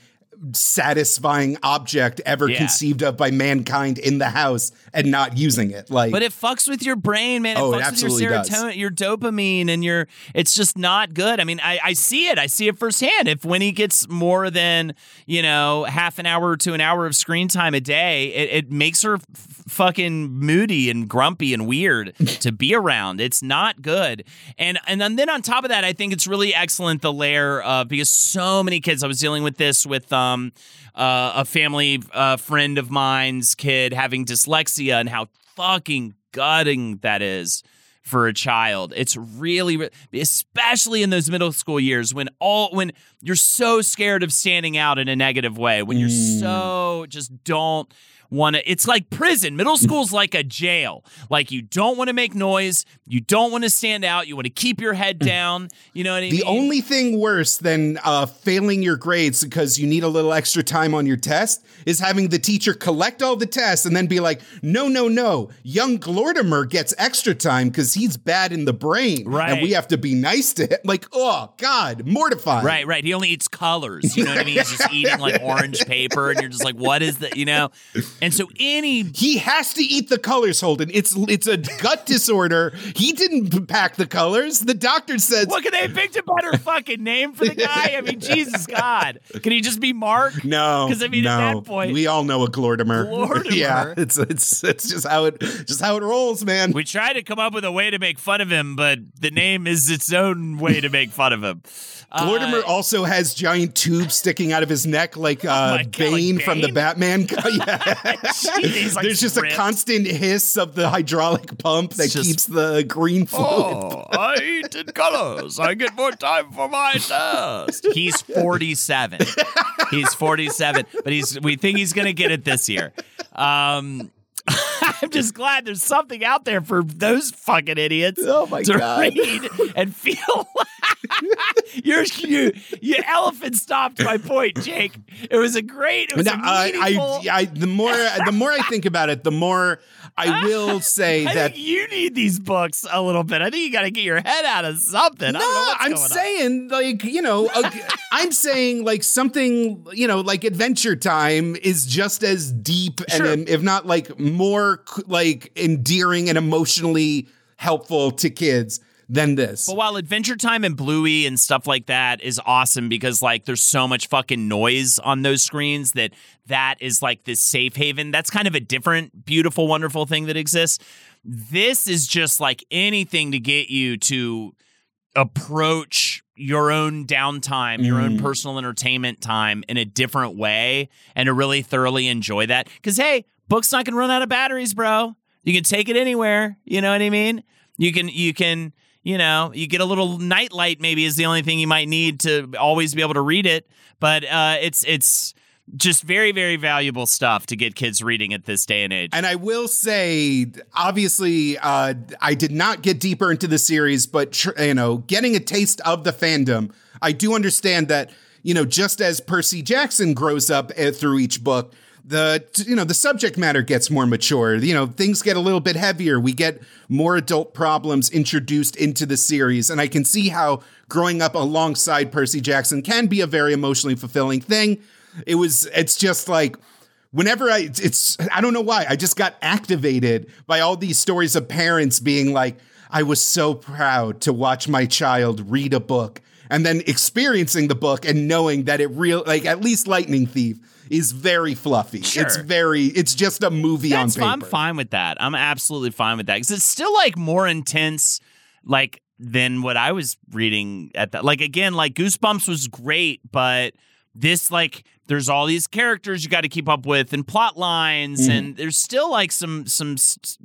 satisfying object ever yeah. conceived of by mankind in the house and not using it. Like, but it fucks with your brain, man. It oh, fucks it absolutely with your serotonin, does. Your dopamine, and your, it's just not good. I mean, I, I see it. I see it firsthand. If when he gets more than, you know, half an hour to an hour of screen time a day, it, it makes her f- fucking moody and grumpy and weird to be around. It's not good. And, and then on top of that, I think it's really excellent, the layer of, because so many kids, I was dealing with this with, um, Um, uh, a family uh, friend of mine's kid having dyslexia and how fucking gutting that is for a child. It's really, especially in those middle school years when all when you're so scared of standing out in a negative way, when you're mm. so just don't want to. It's like prison. Middle school's like a jail. Like, you don't want to make noise. You don't want to stand out. You want to keep your head down. You know what I mean? The only thing worse than uh, failing your grades because you need a little extra time on your test is having the teacher collect all the tests and then be like, no, no, no. Young Glortimer gets extra time because he's bad in the brain. Right. And we have to be nice to him. Like, oh, God, mortifying. Right, right. He only eats colors. You know what I mean? He's just eating like orange paper and you're just like, what is that? You know? And so any... He has to eat the colors, Holden. It's it's a gut disorder. He didn't pack the colors. The doctor says... Well, can they picked a better fucking name for the guy? I mean, Jesus, God. Can he just be Mark? No. Because, I mean, no. At that point... We all know a Glortimer. Glortimer. Yeah, it's, it's it's just how it just how it rolls, man. We tried to come up with a way to make fun of him, but the name is its own way to make fun of him. Glortimer uh, also has giant tubes sticking out of his neck like, uh, oh God, Bane, like Bane from the Batman. Yeah. Jeez, like there's just ripped. A constant hiss of the hydraulic pump that just, keeps the green fluid. Oh, I eat in colors. I get more time for my test. He's forty-seven. He's forty-seven, but he's. We think he's going to get it this year. Um, I'm just glad there's something out there for those fucking idiots oh my to God. read and feel You're, you, you elephant stopped my point, Jake. It was a great, it was no, a meaningful... I, I, I, the, more, the more I think about it, the more I will say I that... I think you need these books a little bit. I think you got to get your head out of something. No, I don't know what's I'm going saying, on. like, you know, a, I'm saying, like, something, you know, like Adventure Time is just as deep sure. and, if not, like, more, like, endearing and emotionally helpful to kids than this. But while Adventure Time and Bluey and stuff like that is awesome because, like, there's so much fucking noise on those screens that that is, like, this safe haven. That's kind of a different, beautiful, wonderful thing that exists. This is just, like, anything to get you to approach your own downtime, mm. your own personal entertainment time in a different way and to really thoroughly enjoy that. Because, hey, book's not going to run out of batteries, bro. You can take it anywhere. You know what I mean? You can, you can... You know, you get a little nightlight maybe is the only thing you might need to always be able to read it. But uh, it's it's just very, very valuable stuff to get kids reading at this day and age. And I will say, obviously, uh, I did not get deeper into the series, but, tr- you know, getting a taste of the fandom, I do understand that, you know, just as Percy Jackson grows up uh, through each book, the, you know, the subject matter gets more mature, you know, things get a little bit heavier. We get more adult problems introduced into the series. And I can see how growing up alongside Percy Jackson can be a very emotionally fulfilling thing. It was, it's just like, whenever I, it's, I don't know why, I just got activated by all these stories of parents being like, I was so proud to watch my child read a book and then experiencing the book and knowing that it real, like at least Lightning Thief is very fluffy. Sure. It's very, it's just a movie That's, on paper. I'm fine with that. I'm absolutely fine with that. Because it's still like more intense, like than what I was reading at that. Like again, like Goosebumps was great, but this like, there's all these characters you got to keep up with and plot lines. Mm. And there's still like some, some,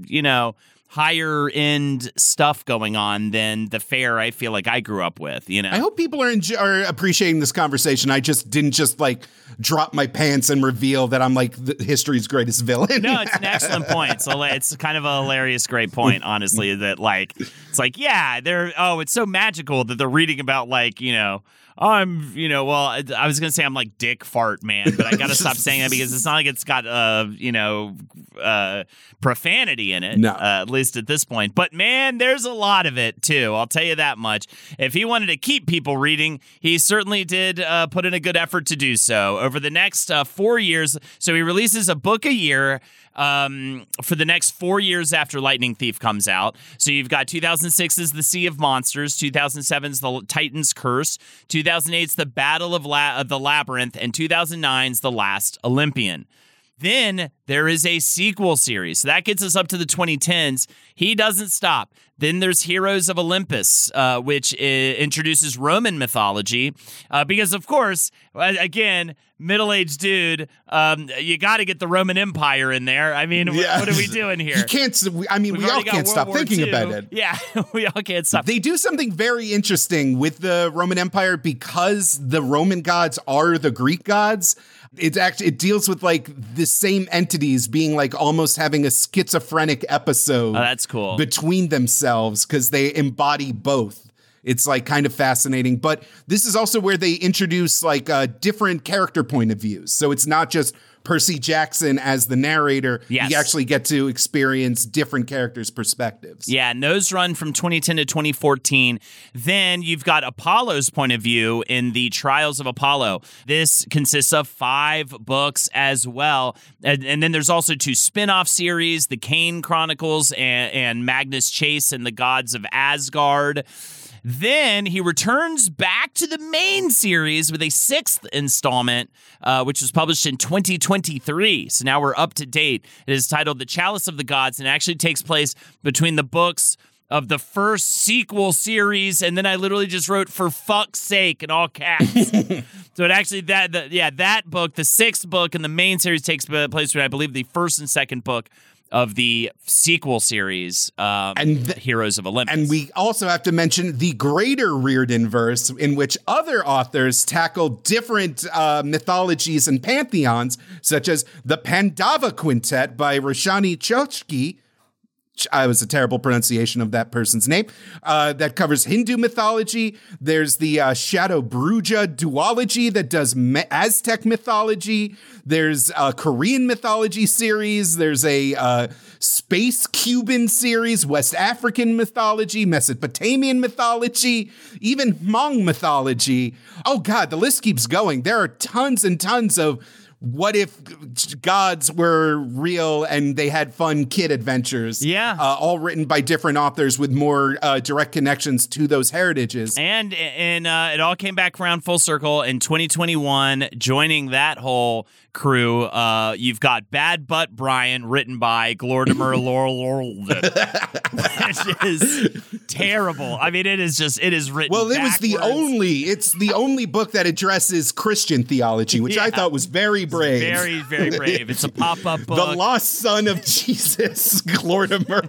you know, higher end stuff going on than the fare I feel like I grew up with, you know? I hope people are enjo- are appreciating this conversation. I just didn't just like drop my pants and reveal that I'm like the history's greatest villain. No, it's an excellent point. So it's kind of a hilarious, great point, honestly, that like, it's like, yeah, they're, oh, it's so magical that they're reading about like, you know, I'm, you know, well, I was going to say I'm like Dick Fart Man, but I got to stop saying that because it's not like it's got, uh, you know, uh, profanity in it, no. uh, at least at this point. But, man, there's a lot of it, too. I'll tell you that much. If he wanted to keep people reading, he certainly did uh, put in a good effort to do so over the next uh, four years. So he releases a book a year. Um, for the next four years after Lightning Thief comes out. So you've got two thousand six is The Sea of Monsters, two thousand seven is The Titan's Curse, two thousand eight is The Battle of, La- of the Labyrinth, and two thousand nine is The Last Olympian. Then there is a sequel series. So that gets us up to the twenty tens. He doesn't stop. Then there's Heroes of Olympus, uh, which I- introduces Roman mythology. Uh, because, of course, again, middle-aged dude, um, you got to get the Roman Empire in there. I mean, yeah. what, what are we doing here? You can't, I mean, We've we all can't World stop War thinking two. About it. Yeah, we all can't stop. They do something very interesting with the Roman Empire because the Roman gods are the Greek gods. It's actually, it deals with like the same entities being like almost having a schizophrenic episode. Oh, that's cool. Between themselves because they embody both. It's like kind of fascinating. But this is also where they introduce like a uh, different character point of views. So it's not just Percy Jackson as the narrator. Yes. You actually get to experience different characters' perspectives. Yeah, and those run from twenty ten to twenty fourteen. Then you've got Apollo's point of view in the Trials of Apollo. This consists of five books as well. And, and then there's also two spin-off series, the Kane Chronicles and, and Magnus Chase and the Gods of Asgard. Then he returns back to the main series with a sixth installment, uh, which was published in twenty twenty-three. So now we're up to date. It is titled The Chalice of the Gods, and it actually takes place between the books of the first sequel series, and then I literally just wrote "for fuck's sake" in all caps. So it actually that the, yeah that book, the sixth book in the main series, takes place when I believe the first and second book of the sequel series, um, and th- Heroes of Olympus. And we also have to mention the greater Riordan verse, in which other authors tackle different uh, mythologies and pantheons, such as the Pandava Quintet by Roshani Chochki, I was a terrible pronunciation of that person's name, uh, that covers Hindu mythology. There's the uh, Shadow Bruja duology that does me- Aztec mythology. There's a Korean mythology series. There's a uh, space Cuban series, West African mythology, Mesopotamian mythology, even Hmong mythology. Oh, God, the list keeps going. There are tons and tons of what if gods were real and they had fun kid adventures? Yeah. Uh, all written by different authors with more uh, direct connections to those heritages. And and uh, it all came back around full circle in twenty twenty-one, joining that whole crew. Uh, you've got Bad Butt Brian, written by Glortimer Laurel, which is terrible. I mean, it is just, it is written Well, it backwards. was the only, it's the only book that addresses Christian theology, which yeah. I thought was very brave. It's very, very brave. It's a pop-up book. The Lost Son of Jesus, Glortimer.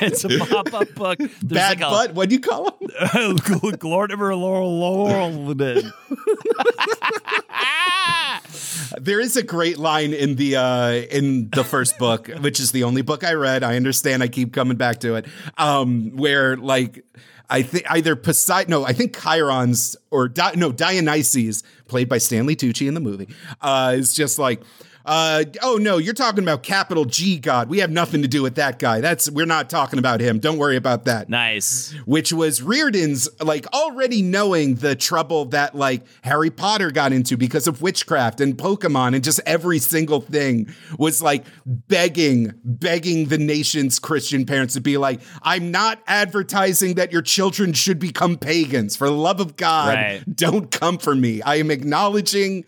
It's a pop-up book. There's Bad like Butt, a, what do you call him? Glortimer Laurel, Laurel. There is a great line in the uh, in the first book, which is the only book I read. I understand. I keep coming back to it. Um, where like I think either Poseidon, no, I think Chiron's or Di- no Dionysus, played by Stanley Tucci in the movie, uh, is just like, uh, oh no, you're talking about capital G God. We have nothing to do with that guy. That's we're not talking about him. Don't worry about that. Nice. Which was Riordan's like already knowing the trouble that like Harry Potter got into because of witchcraft and Pokemon and just every single thing was like begging, begging the nation's Christian parents to be like, I'm not advertising that your children should become pagans. For the love of God, right. Don't come for me. I am acknowledging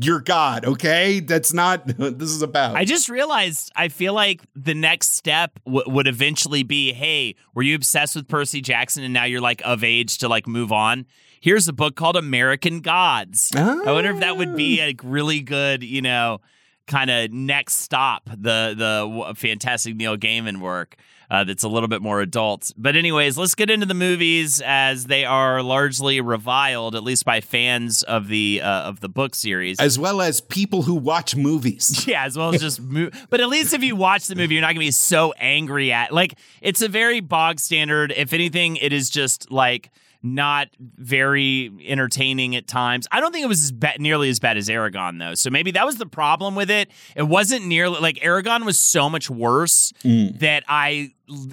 your God. Okay. That's not what this is about. I just realized I feel like the next step w- would eventually be, hey, were you obsessed with Percy Jackson and now you're like of age to like move on? Here's a book called American Gods. Oh. I wonder if that would be a really good, you know, kind of next stop, the the fantastic Neil Gaiman work uh, that's a little bit more adult. But anyways, let's get into the movies as they are largely reviled, at least by fans of the uh, of the book series. As well as people who watch movies. Yeah, as well as just mo- But at least if you watch the movie, you're not going to be so angry at like, it's a very bog standard. If anything, it is just like not very entertaining at times. I don't think it was as ba- nearly as bad as Aragon, though. So maybe that was the problem with it. It wasn't nearly like Aragon was so much worse mm. that I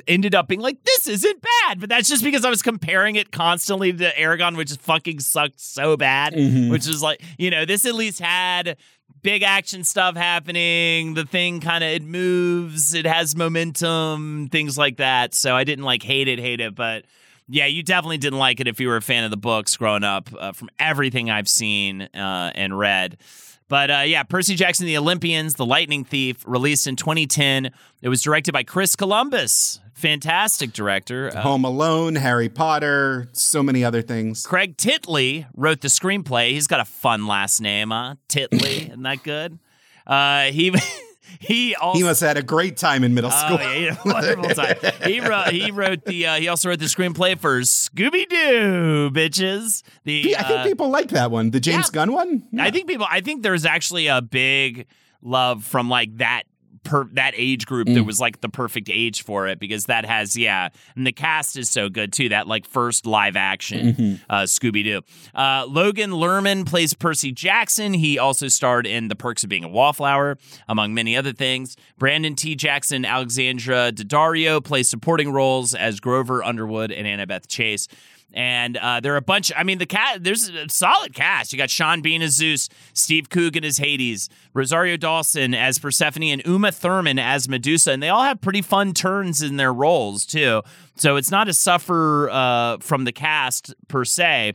ended up being like, this isn't bad. But that's just because I was comparing it constantly to Aragon, which fucking sucked so bad, mm-hmm. which is like, you know, this at least had big action stuff happening. The thing kind of, it moves, it has momentum, things like that. So I didn't like hate it, hate it, but yeah, you definitely didn't like it if you were a fan of the books growing up, uh, from everything I've seen uh, and read. But uh, yeah, Percy Jackson, The Olympians, The Lightning Thief, released in twenty ten. It was directed by Chris Columbus, fantastic director. Uh, Home Alone, Harry Potter, so many other things. Craig Titley wrote the screenplay. He's got a fun last name, huh? Titley, isn't that good? Uh, he... He also he must have had a great time in middle school. Oh, yeah, wonderful time. He wrote, he wrote the uh, he also wrote the screenplay for Scooby Doo, bitches. The I think uh, people like that one, the James yeah, Gunn one. Yeah. I think people. I think there's actually a big love from like that per, that age group mm. that was like the perfect age for it because that has yeah, and the cast is so good too. That like first live action mm-hmm. uh, Scooby Doo. Uh, Logan Lerman plays Percy Jackson. He also starred in The Perks of Being a Wallflower, among many other things. Brandon T. Jackson, Alexandra Daddario play supporting roles as Grover Underwood and Annabeth Chase. And uh, there are a bunch. I mean, the cast, there's a solid cast. You got Sean Bean as Zeus, Steve Coogan as Hades, Rosario Dawson as Persephone, and Uma Thurman as Medusa. And they all have pretty fun turns in their roles, too. So it's not a suffer uh, from the cast, per se.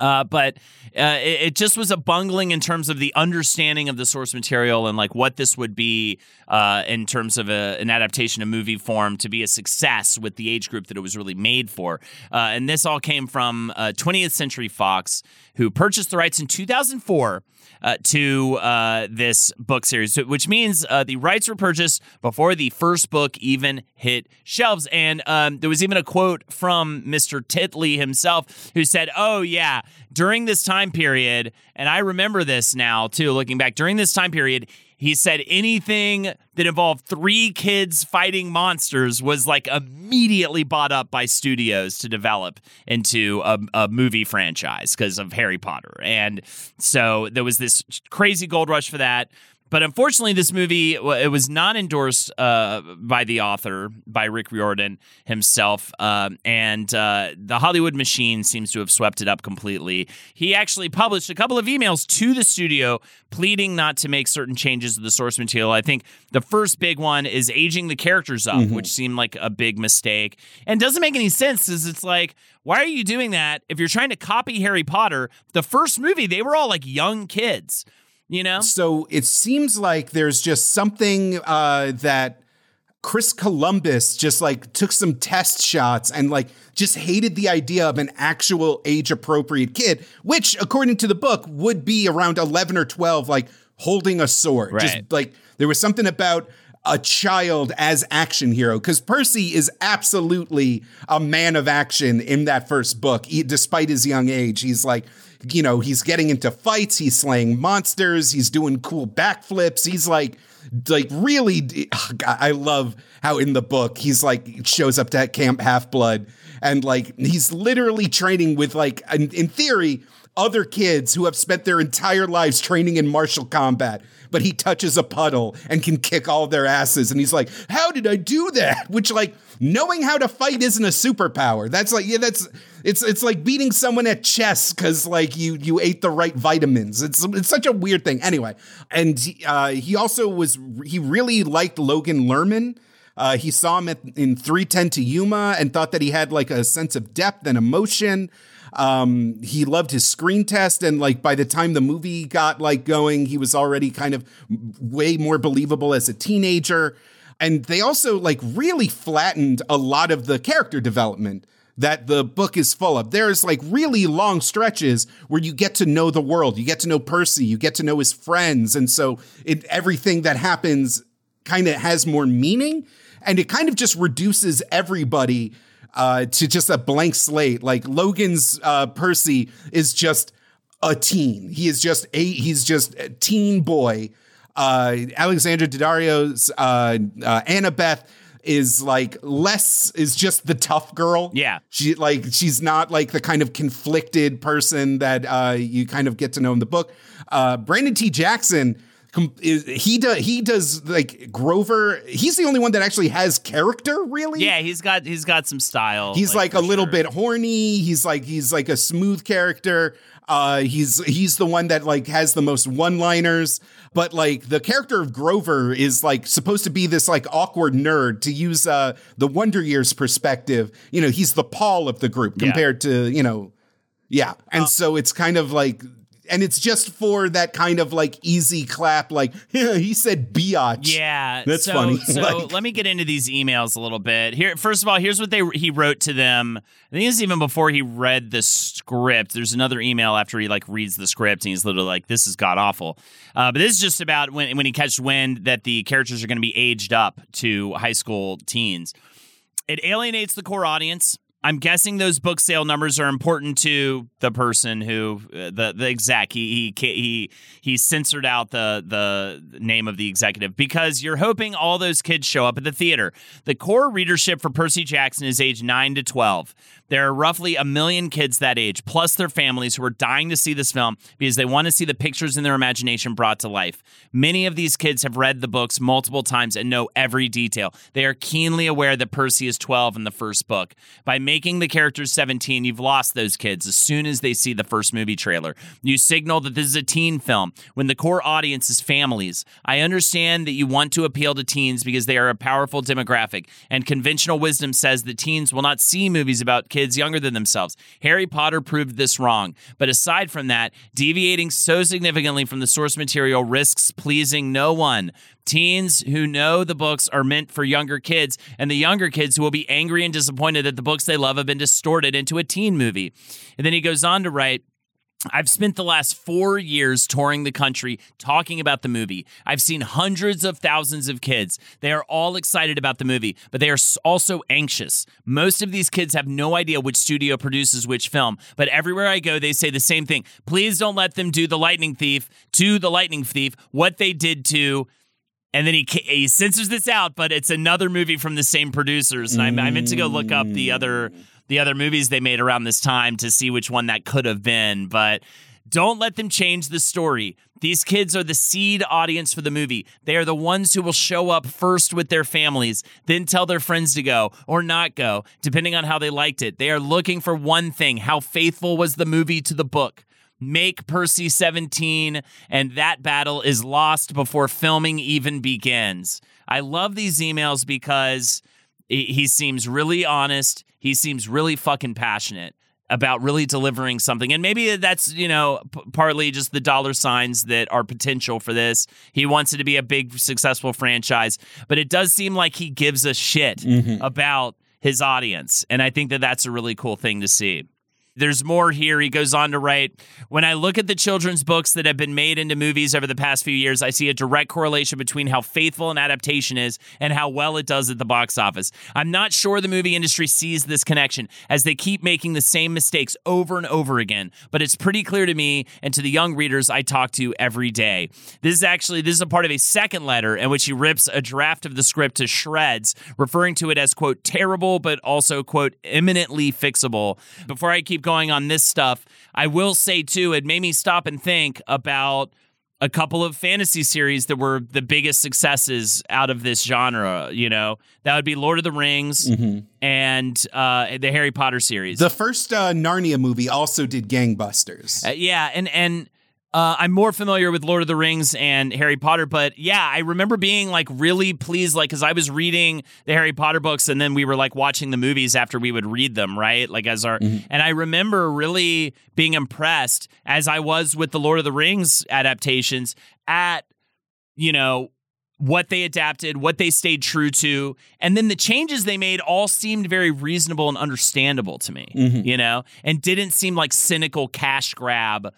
Uh, but uh, it, it just was a bungling in terms of the understanding of the source material and like what this would be uh, in terms of a, an adaptation of movie form to be a success with the age group that it was really made for. Uh, and this all came from uh, twentieth Century Fox, who purchased the rights in two thousand four uh, to uh, this book series, which means uh, the rights were purchased before the first book even hit shelves. And um, there was even a quote from Mister Titley himself who said, oh, yeah, during this time period, and I remember this now, too, looking back, during this time period, He said anything that involved three kids fighting monsters was like immediately bought up by studios to develop into a, a movie franchise because of Harry Potter. And so there was this crazy gold rush for that. But unfortunately, this movie, it was not endorsed uh, by the author, by Rick Riordan himself, um, and uh, the Hollywood machine seems to have swept it up completely. He actually published a couple of emails to the studio pleading not to make certain changes to the source material. I think the first big one is aging the characters up, mm-hmm. which seemed like a big mistake, and doesn't make any sense because it's like, why are you doing that if you're trying to copy Harry Potter? The first movie, they were all like young kids. You know? So it seems like there's just something uh, that Chris Columbus just like took some test shots and like just hated the idea of an actual age appropriate kid, which according to the book would be around eleven or twelve, like holding a sword. Right. Just like there was something about a child as action hero, because Percy is absolutely a man of action in that first book. He, despite his young age, he's like, you know, he's getting into fights, he's slaying monsters, he's doing cool backflips, he's like, like really, oh God, I love how in the book, he's like, shows up to Camp Half-Blood, and like, he's literally training with like, in theory, other kids who have spent their entire lives training in martial combat, but he touches a puddle and can kick all their asses, and he's like, how did I do that? Which like, knowing how to fight isn't a superpower. That's like, yeah, that's, it's it's like beating someone at chess because like you you ate the right vitamins. It's it's such a weird thing. Anyway, and he, uh, he also was, he really liked Logan Lerman. Uh, he saw him at, in three ten to Yuma and thought that he had like a sense of depth and emotion. Um, he loved his screen test, and like by the time the movie got like going, he was already kind of way more believable as a teenager. And they also like really flattened a lot of the character development that the book is full of. There's like really long stretches where you get to know the world, you get to know Percy, you get to know his friends. And so it, everything that happens kind of has more meaning, and it kind of just reduces everybody uh, to just a blank slate. Like Logan's uh, Percy is just a teen. He is just a, he's just a teen boy. Uh, Alexandra Daddario's uh, uh, Annabeth is like less, is just the tough girl. Yeah. She like, she's not like the kind of conflicted person that uh, you kind of get to know in the book. Uh, Brandon T. Jackson, he does, he does like Grover. He's the only one that actually has character, really. Yeah, he's got he's got some style. He's like, like a little sure. bit horny. He's like he's like a smooth character. Uh, he's he's the one that like has the most one-liners. But like the character of Grover is like supposed to be this like awkward nerd, to use uh, the Wonder Years perspective. You know, he's the Paul of the group compared yeah. to, you know. Yeah. And uh, so it's kind of like. And it's just for that kind of like easy clap, like, yeah, he said biatch. Yeah. That's so funny. So like, let me get into these emails a little bit. Here, first of all, here's what they he wrote to them. I think it's even before he read the script. There's another email after he like reads the script, and he's literally like, this is god-awful. Uh, but this is just about when, when he catches wind that the characters are going to be aged up to high school teens. It alienates the core audience. I'm guessing those book sale numbers are important to the person who uh, the the exec. He he he he censored out the the name of the executive because you're hoping all those kids show up at the theater. The core readership for Percy Jackson is age nine to twelve. There are roughly a million kids that age, plus their families, who are dying to see this film because they want to see the pictures in their imagination brought to life. Many of these kids have read the books multiple times and know every detail. They are keenly aware that Percy is twelve in the first book. By making the characters seventeen, you've lost those kids as soon as they see the first movie trailer. You signal that this is a teen film when the core audience is families. I understand that you want to appeal to teens because they are a powerful demographic, and conventional wisdom says that teens will not see movies about kids younger than themselves. Harry Potter proved this wrong. But aside from that, deviating so significantly from the source material risks pleasing no one. Teens who know the books are meant for younger kids, and the younger kids who will be angry and disappointed that the books they love have been distorted into a teen movie. And then he goes on to write, I've spent the last four years touring the country talking about the movie. I've seen hundreds of thousands of kids. They are all excited about the movie, but they are also anxious. Most of these kids have no idea which studio produces which film, but everywhere I go, they say the same thing. Please don't let them do The Lightning Thief to The Lightning Thief, what they did to And then he he censors this out, but it's another movie from the same producers. And I, I meant to go look up the other the other movies they made around this time to see which one that could have been. But don't let them change the story. These kids are the seed audience for the movie. They are the ones who will show up first with their families, then tell their friends to go or not go, depending on how they liked it. They are looking for one thing. How faithful was the movie to the book? Make Percy seventeen, and that battle is lost before filming even begins. I love these emails because he seems really honest. He seems really fucking passionate about really delivering something. And maybe that's, you know, p- partly just the dollar signs that are potential for this. He wants it to be a big, successful franchise, but it does seem like he gives a shit mm-hmm. about his audience. And I think that that's a really cool thing to see. There's more here. He goes on to write, when I look at the children's books that have been made into movies over the past few years, I see a direct correlation between how faithful an adaptation is and how well it does at the box office. I'm not sure the movie industry sees this connection, as they keep making the same mistakes over and over again, but it's pretty clear to me and to the young readers I talk to every day. This is actually, this is a part of a second letter in which he rips a draft of the script to shreds, referring to it as, quote, terrible, but also, quote, eminently fixable. Before I keep going on this stuff, I will say too, it made me stop and think about a couple of fantasy series that were the biggest successes out of this genre. You know, that would be Lord of the Rings mm-hmm. and uh, the Harry Potter series. The first uh, Narnia movie also did gangbusters. Uh, yeah, and and uh, I'm more familiar with Lord of the Rings and Harry Potter, but yeah, I remember being like really pleased, like because I was reading the Harry Potter books, and then we were like watching the movies after we would read them, right? Like as our, mm-hmm. and I remember really being impressed, as I was with the Lord of the Rings adaptations, at you know what they adapted, what they stayed true to, and then the changes they made all seemed very reasonable and understandable to me, mm-hmm. you know, and didn't seem like cynical cash grab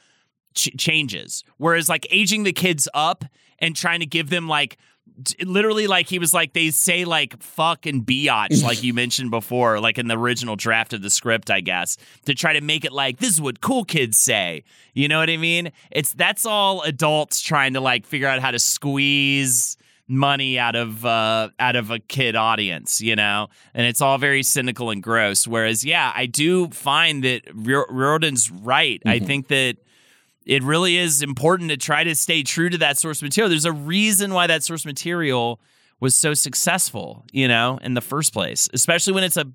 Ch- changes. Whereas like aging the kids up and trying to give them like t- literally like he was like, they say like fuck and biatch like you mentioned before, like in the original draft of the script, I guess, to try to make it like this is what cool kids say. You know what I mean? It's that's all adults trying to like figure out how to squeeze money out of uh, out of a kid audience, you know, and it's all very cynical and gross. Whereas, yeah, I do find that R- Riordan's right. Mm-hmm. I think that it really is important to try to stay true to that source material. There's a reason why that source material was so successful, you know, in the first place, especially when it's a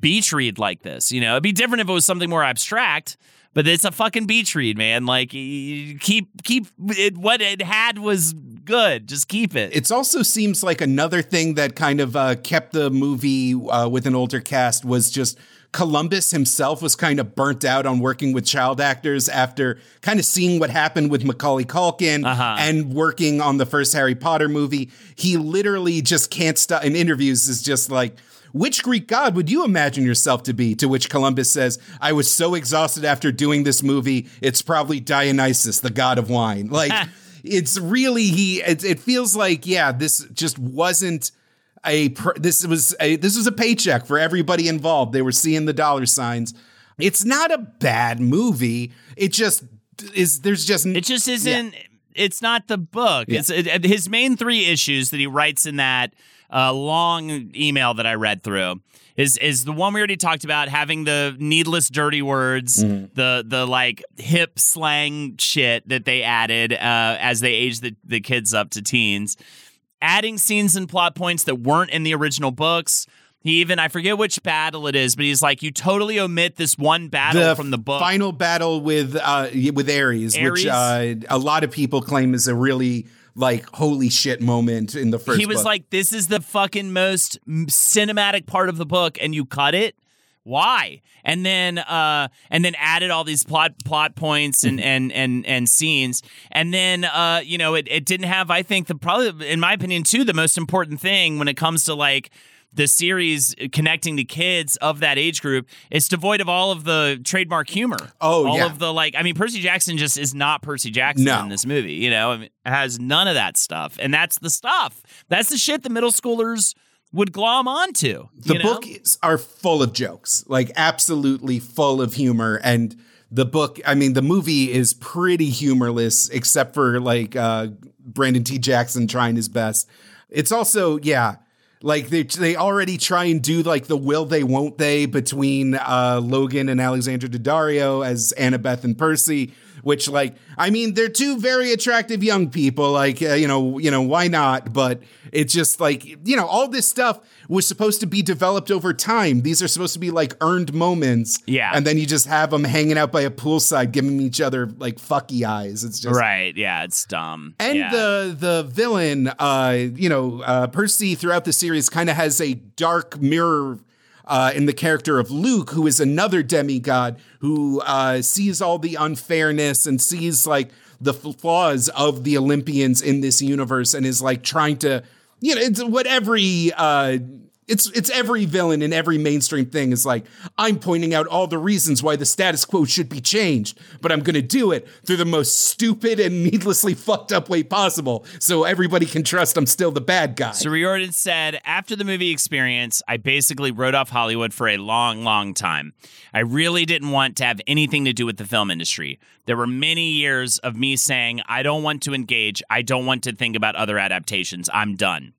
beach read like this. You know, it'd be different if it was something more abstract, but it's a fucking beach read, man. Like, keep keep it, what it had was good. Just keep it. It also seems like another thing that kind of uh, kept the movie uh, with an older cast was just Columbus himself was kind of burnt out on working with child actors after kind of seeing what happened with Macaulay Culkin uh-huh. and working on the first Harry Potter movie. He literally just can't stop in interviews is just like, which Greek god would you imagine yourself to be? To which Columbus says, I was so exhausted after doing this movie. It's probably Dionysus, the god of wine. Like it's really he it, it feels like, yeah, this just wasn't A per, this was a, this was a paycheck for everybody involved. They were seeing the dollar signs. It's not a bad movie. It just is. There's just it just isn't. Yeah. It's not the book. Yeah. It's it, his main three issues that he writes in that uh, long email that I read through. Is is the one we already talked about, having the needless dirty words, mm-hmm. the the like hip slang shit that they added uh, as they aged the, the kids up to teens. Adding scenes and plot points that weren't in the original books. He even, I forget which battle it is, but he's like, you totally omit this one battle the from the book. Final battle with uh, with Ares, Ares? which uh, a lot of people claim is a really like holy shit moment in the first book. He was book. like, this is the fucking most cinematic part of the book, and you cut it? Why? And then uh, and then added all these plot plot points and and and, and scenes. And then, uh, you know, it, it didn't have, I think, the probably, in my opinion, too, the most important thing when it comes to, like, the series connecting to kids of that age group. It's devoid of all of the trademark humor. Oh, all yeah. All of the, like, I mean, Percy Jackson just is not Percy Jackson no. in this movie, you know? I mean, it has none of that stuff. And that's the stuff. That's the shit the middle schoolers would glom onto. The know? books are full of jokes, like absolutely full of humor. And the book, I mean, the movie is pretty humorless, except for like uh, Brandon T. Jackson trying his best. It's also, yeah, like they they already try and do like the will they won't they between uh, Logan and Alexandra Daddario as Annabeth and Percy, which like, I mean, they're two very attractive young people. Like, uh, you know, you know, why not? But it's just like, you know, all this stuff was supposed to be developed over time. These are supposed to be like earned moments. Yeah. And then you just have them hanging out by a poolside, giving each other like fucky eyes. It's just right. Yeah. It's dumb. And yeah. the, the villain, uh, you know, uh, Percy throughout the series kind of has a dark mirror Uh, in the character of Luke, who is another demigod who uh, sees all the unfairness and sees like the flaws of the Olympians in this universe and is like trying to, you know, it's what every uh, it's it's every villain in every mainstream thing is like, I'm pointing out all the reasons why the status quo should be changed, but I'm going to do it through the most stupid and needlessly fucked up way possible so everybody can trust I'm still the bad guy. So Riordan said, after the movie experience, I basically wrote off Hollywood for a long, long time. I really didn't want to have anything to do with the film industry. There were many years of me saying, I don't want to engage. I don't want to think about other adaptations. I'm done.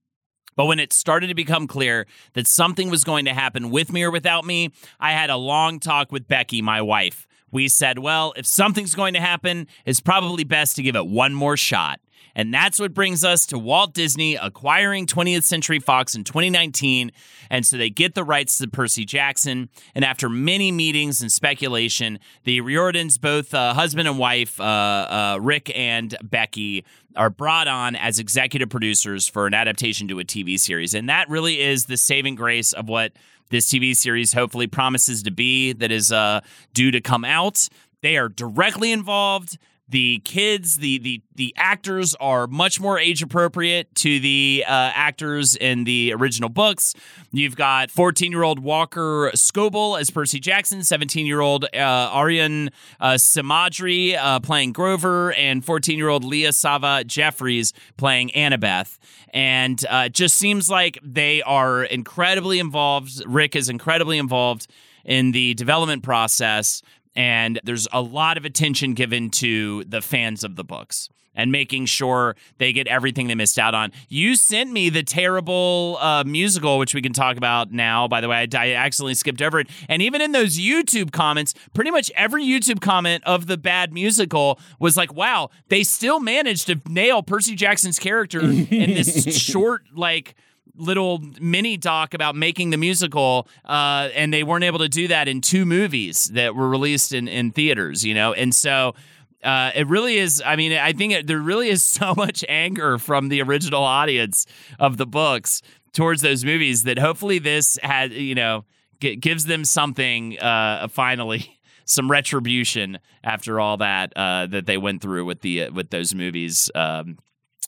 But when it started to become clear that something was going to happen with me or without me, I had a long talk with Becky, my wife. We said, well, if something's going to happen, it's probably best to give it one more shot. And that's what brings us to Walt Disney acquiring twentieth Century Fox in twenty nineteen. And so they get the rights to Percy Jackson. And after many meetings and speculation, the Riordans, both uh, husband and wife, uh, uh, Rick and Becky, are brought on as executive producers for an adaptation to a T V series. And that really is the saving grace of what this T V series hopefully promises to be, that is uh, due to come out. They are directly involved. The kids, the the the actors are much more age-appropriate to the uh, actors in the original books. You've got fourteen-year-old Walker Scoble as Percy Jackson, seventeen-year-old uh, Aryan uh, Simadri uh, playing Grover, and fourteen-year-old Leah Sava Jeffries playing Annabeth. And uh, it just seems like they are incredibly involved. Rick is incredibly involved in the development process. And there's a lot of attention given to the fans of the books and making sure they get everything they missed out on. You sent me the terrible uh, musical, which we can talk about now, by the way. I, I accidentally skipped over it. And even in those YouTube comments, pretty much every YouTube comment of the bad musical was like, wow, they still managed to nail Percy Jackson's character in this short, like, little mini doc about making the musical, uh, and they weren't able to do that in two movies that were released in, in theaters, you know? And so uh, it really is, I mean, I think it, there really is so much anger from the original audience of the books towards those movies that hopefully this had, you know, g- gives them something uh, finally. Some retribution after all that uh, that they went through with the uh, with those movies um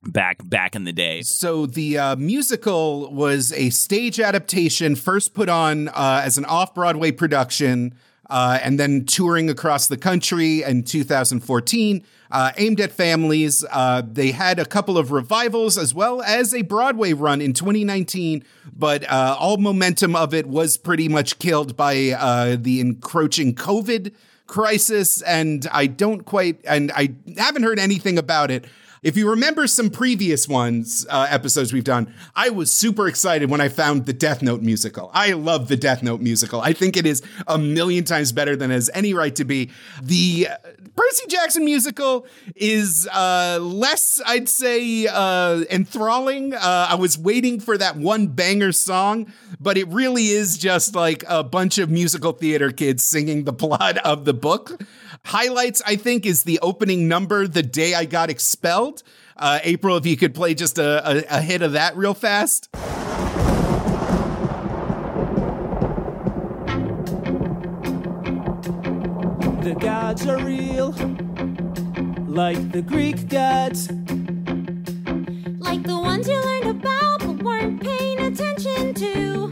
Back back in the day. So the uh, musical was a stage adaptation first put on uh, as an off-Broadway production uh, and then touring across the country in two thousand fourteen, uh, aimed at families. Uh, they had a couple of revivals as well as a Broadway run in twenty nineteen, but uh, all momentum of it was pretty much killed by uh, the encroaching COVID crisis. And I don't quite, and I haven't heard anything about it. If you remember some previous ones, uh, episodes we've done, I was super excited when I found the Death Note musical. I love the Death Note musical. I think it is a million times better than it has any right to be. The Percy Jackson musical is uh, less, I'd say, uh, enthralling. Uh, I was waiting for that one banger song, but it really is just like a bunch of musical theater kids singing the plot of the book. Highlights, I think, is the opening number, The Day I Got Expelled. Uh, April, if you could play just a, a, a hit of that real fast. The gods are real, like the Greek gods. Like the ones you learned about but weren't paying attention to.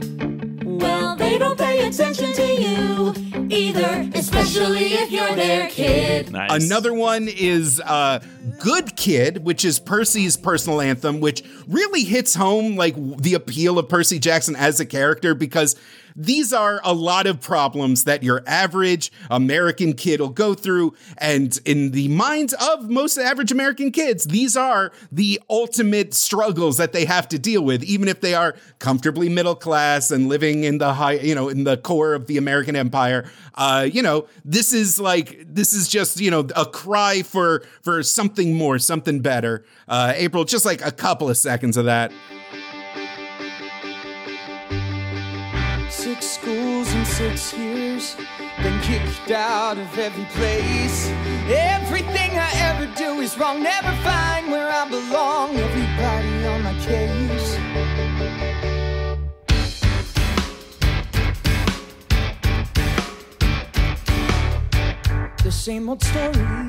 Well, they don't pay attention to you either, especially if you're their kid. Nice. Another one is uh, Good Kid, which is Percy's personal anthem, which really hits home like the appeal of Percy Jackson as a character, because these are a lot of problems that your average American kid will go through. And in the minds of most average American kids, these are the ultimate struggles that they have to deal with, even if they are comfortably middle class and living in the high, you know, in the core of the American empire. Uh, you know, this is like, this is just, you know, a cry for, for something more, something better. Uh, April, just like a couple of seconds of that. Six schools in six years, been kicked out of every place. Everything I ever do is wrong, never find where I belong. Everybody on my case. The same old story,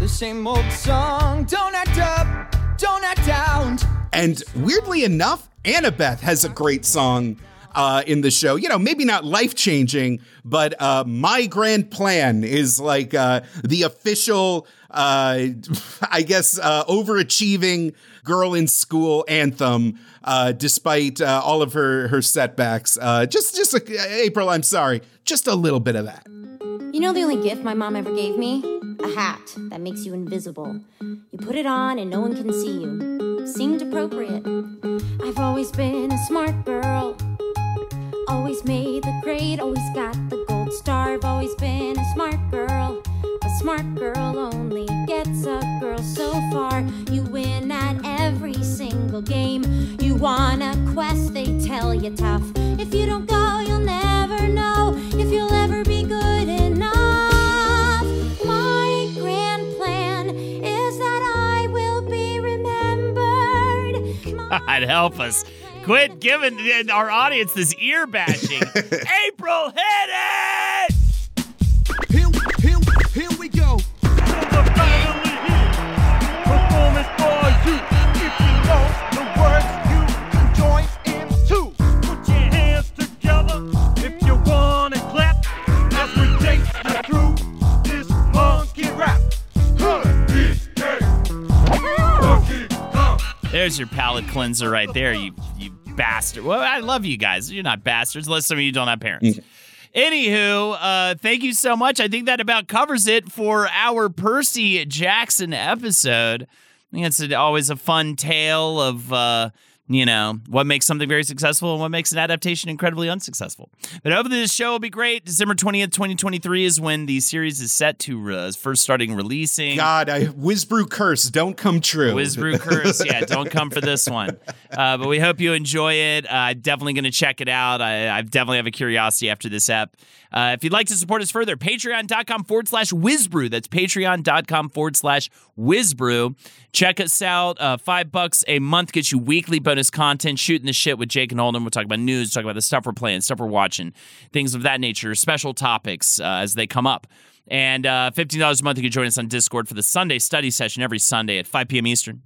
the same old song. Don't act up, don't act down. And weirdly enough, Annabeth has a great song Uh, in the show, you know, maybe not life-changing, but uh, My Grand Plan is like uh, the official, uh, I guess, uh, overachieving girl in school anthem, uh, despite uh, all of her her setbacks. Uh, just, just like, April, I'm sorry, just a little bit of that. You know the only gift my mom ever gave me? A hat that makes you invisible. You put it on and no one can see you. Seemed appropriate. I've always been a smart girl. Always made the grade, always got the gold star. I've always been a smart girl. A smart girl only gets a girl so far. You win at every single game. You want a quest, they tell you tough. If you don't go, you'll never know if you'll ever be good enough. My grand plan is that I will be remembered. My God, help us. Quit giving our audience this ear bashing. April, hit it! Here, here, here we go. The family here, performance for you. If you know the words, you can join in too. Put your hands together if you want to clap. As we take you through this monkey rap. There's your palate cleanser right there, you... you bastard. Well, I love you guys. You're not bastards, unless some of you don't have parents. Anywho, uh, thank you so much. I think that about covers it for our Percy Jackson episode. I think it's always a fun tale of, uh, you know, what makes something very successful and what makes an adaptation incredibly unsuccessful. But hopefully this show will be great. December twentieth, twenty twenty-three is when the series is set to uh, first starting releasing. God, I, Whizbrew Curse, don't come true. Whizbrew Curse, yeah, don't come for this one. Uh, but we hope you enjoy it. I'm uh, definitely going to check it out. I, I definitely have a curiosity after this ep. Uh, if you'd like to support us further, patreon.com forward slash whizbrew. That's patreon.com forward slash whizbrew. Check us out. Uh, five bucks a month gets you weekly bonus content, shooting the shit with Jake and Holden. We'll talk about news, talk about the stuff we're playing, stuff we're watching, things of that nature, special topics uh, as they come up. And uh, fifteen dollars a month, you can join us on Discord for the Sunday study session every Sunday at five p.m. Eastern.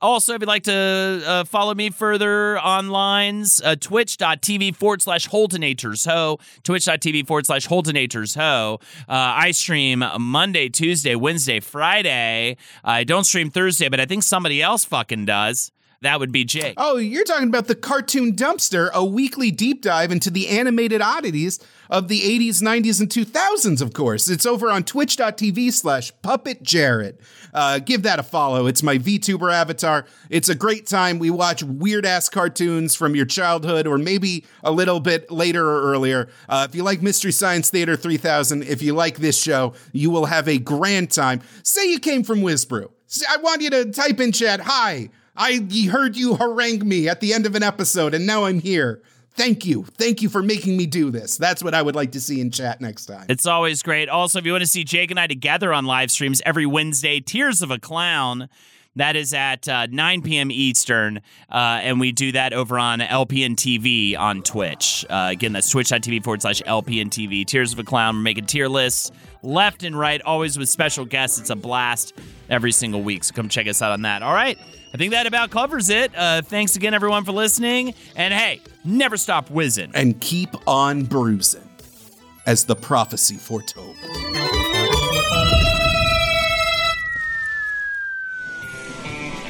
Also, if you'd like to uh, follow me further online's uh, twitch.tv forward slash holdenatorsho, twitch.tv forward slash holdenatorsho. Uh, I stream Monday, Tuesday, Wednesday, Friday. I don't stream Thursday, but I think somebody else fucking does. That would be Jake. Oh, you're talking about the Cartoon Dumpster, a weekly deep dive into the animated oddities of the eighties, nineties, and two thousands, of course. It's over on twitch.tv slash puppetjarrett. Uh, give that a follow. It's my VTuber avatar. It's a great time. We watch weird-ass cartoons from your childhood or maybe a little bit later or earlier. Uh, if you like Mystery Science Theater three thousand, if you like this show, you will have a grand time. Say you came from Whizbrew. I want you to type in chat, hi. I heard you harangue me at the end of an episode, and now I'm here. Thank you. Thank you for making me do this. That's what I would like to see in chat next time. It's always great. Also, if you want to see Jake and I together on live streams every Wednesday, Tears of a Clown, that is at uh, nine p.m. Eastern, uh, and we do that over on L P N T V on Twitch. Uh, again, that's twitch.tv forward slash LPNTV. Tears of a Clown. We're making tier lists left and right, always with special guests. It's a blast every single week, so come check us out on that. All right. I think that about covers it. Uh, thanks again, everyone, for listening. And hey, never stop whizzing. And keep on bruising, as the prophecy foretold.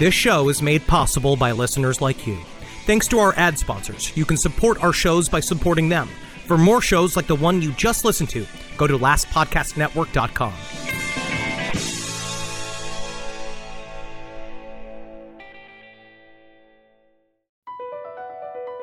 This show is made possible by listeners like you. Thanks to our ad sponsors. You can support our shows by supporting them. For more shows like the one you just listened to, go to last podcast network dot com.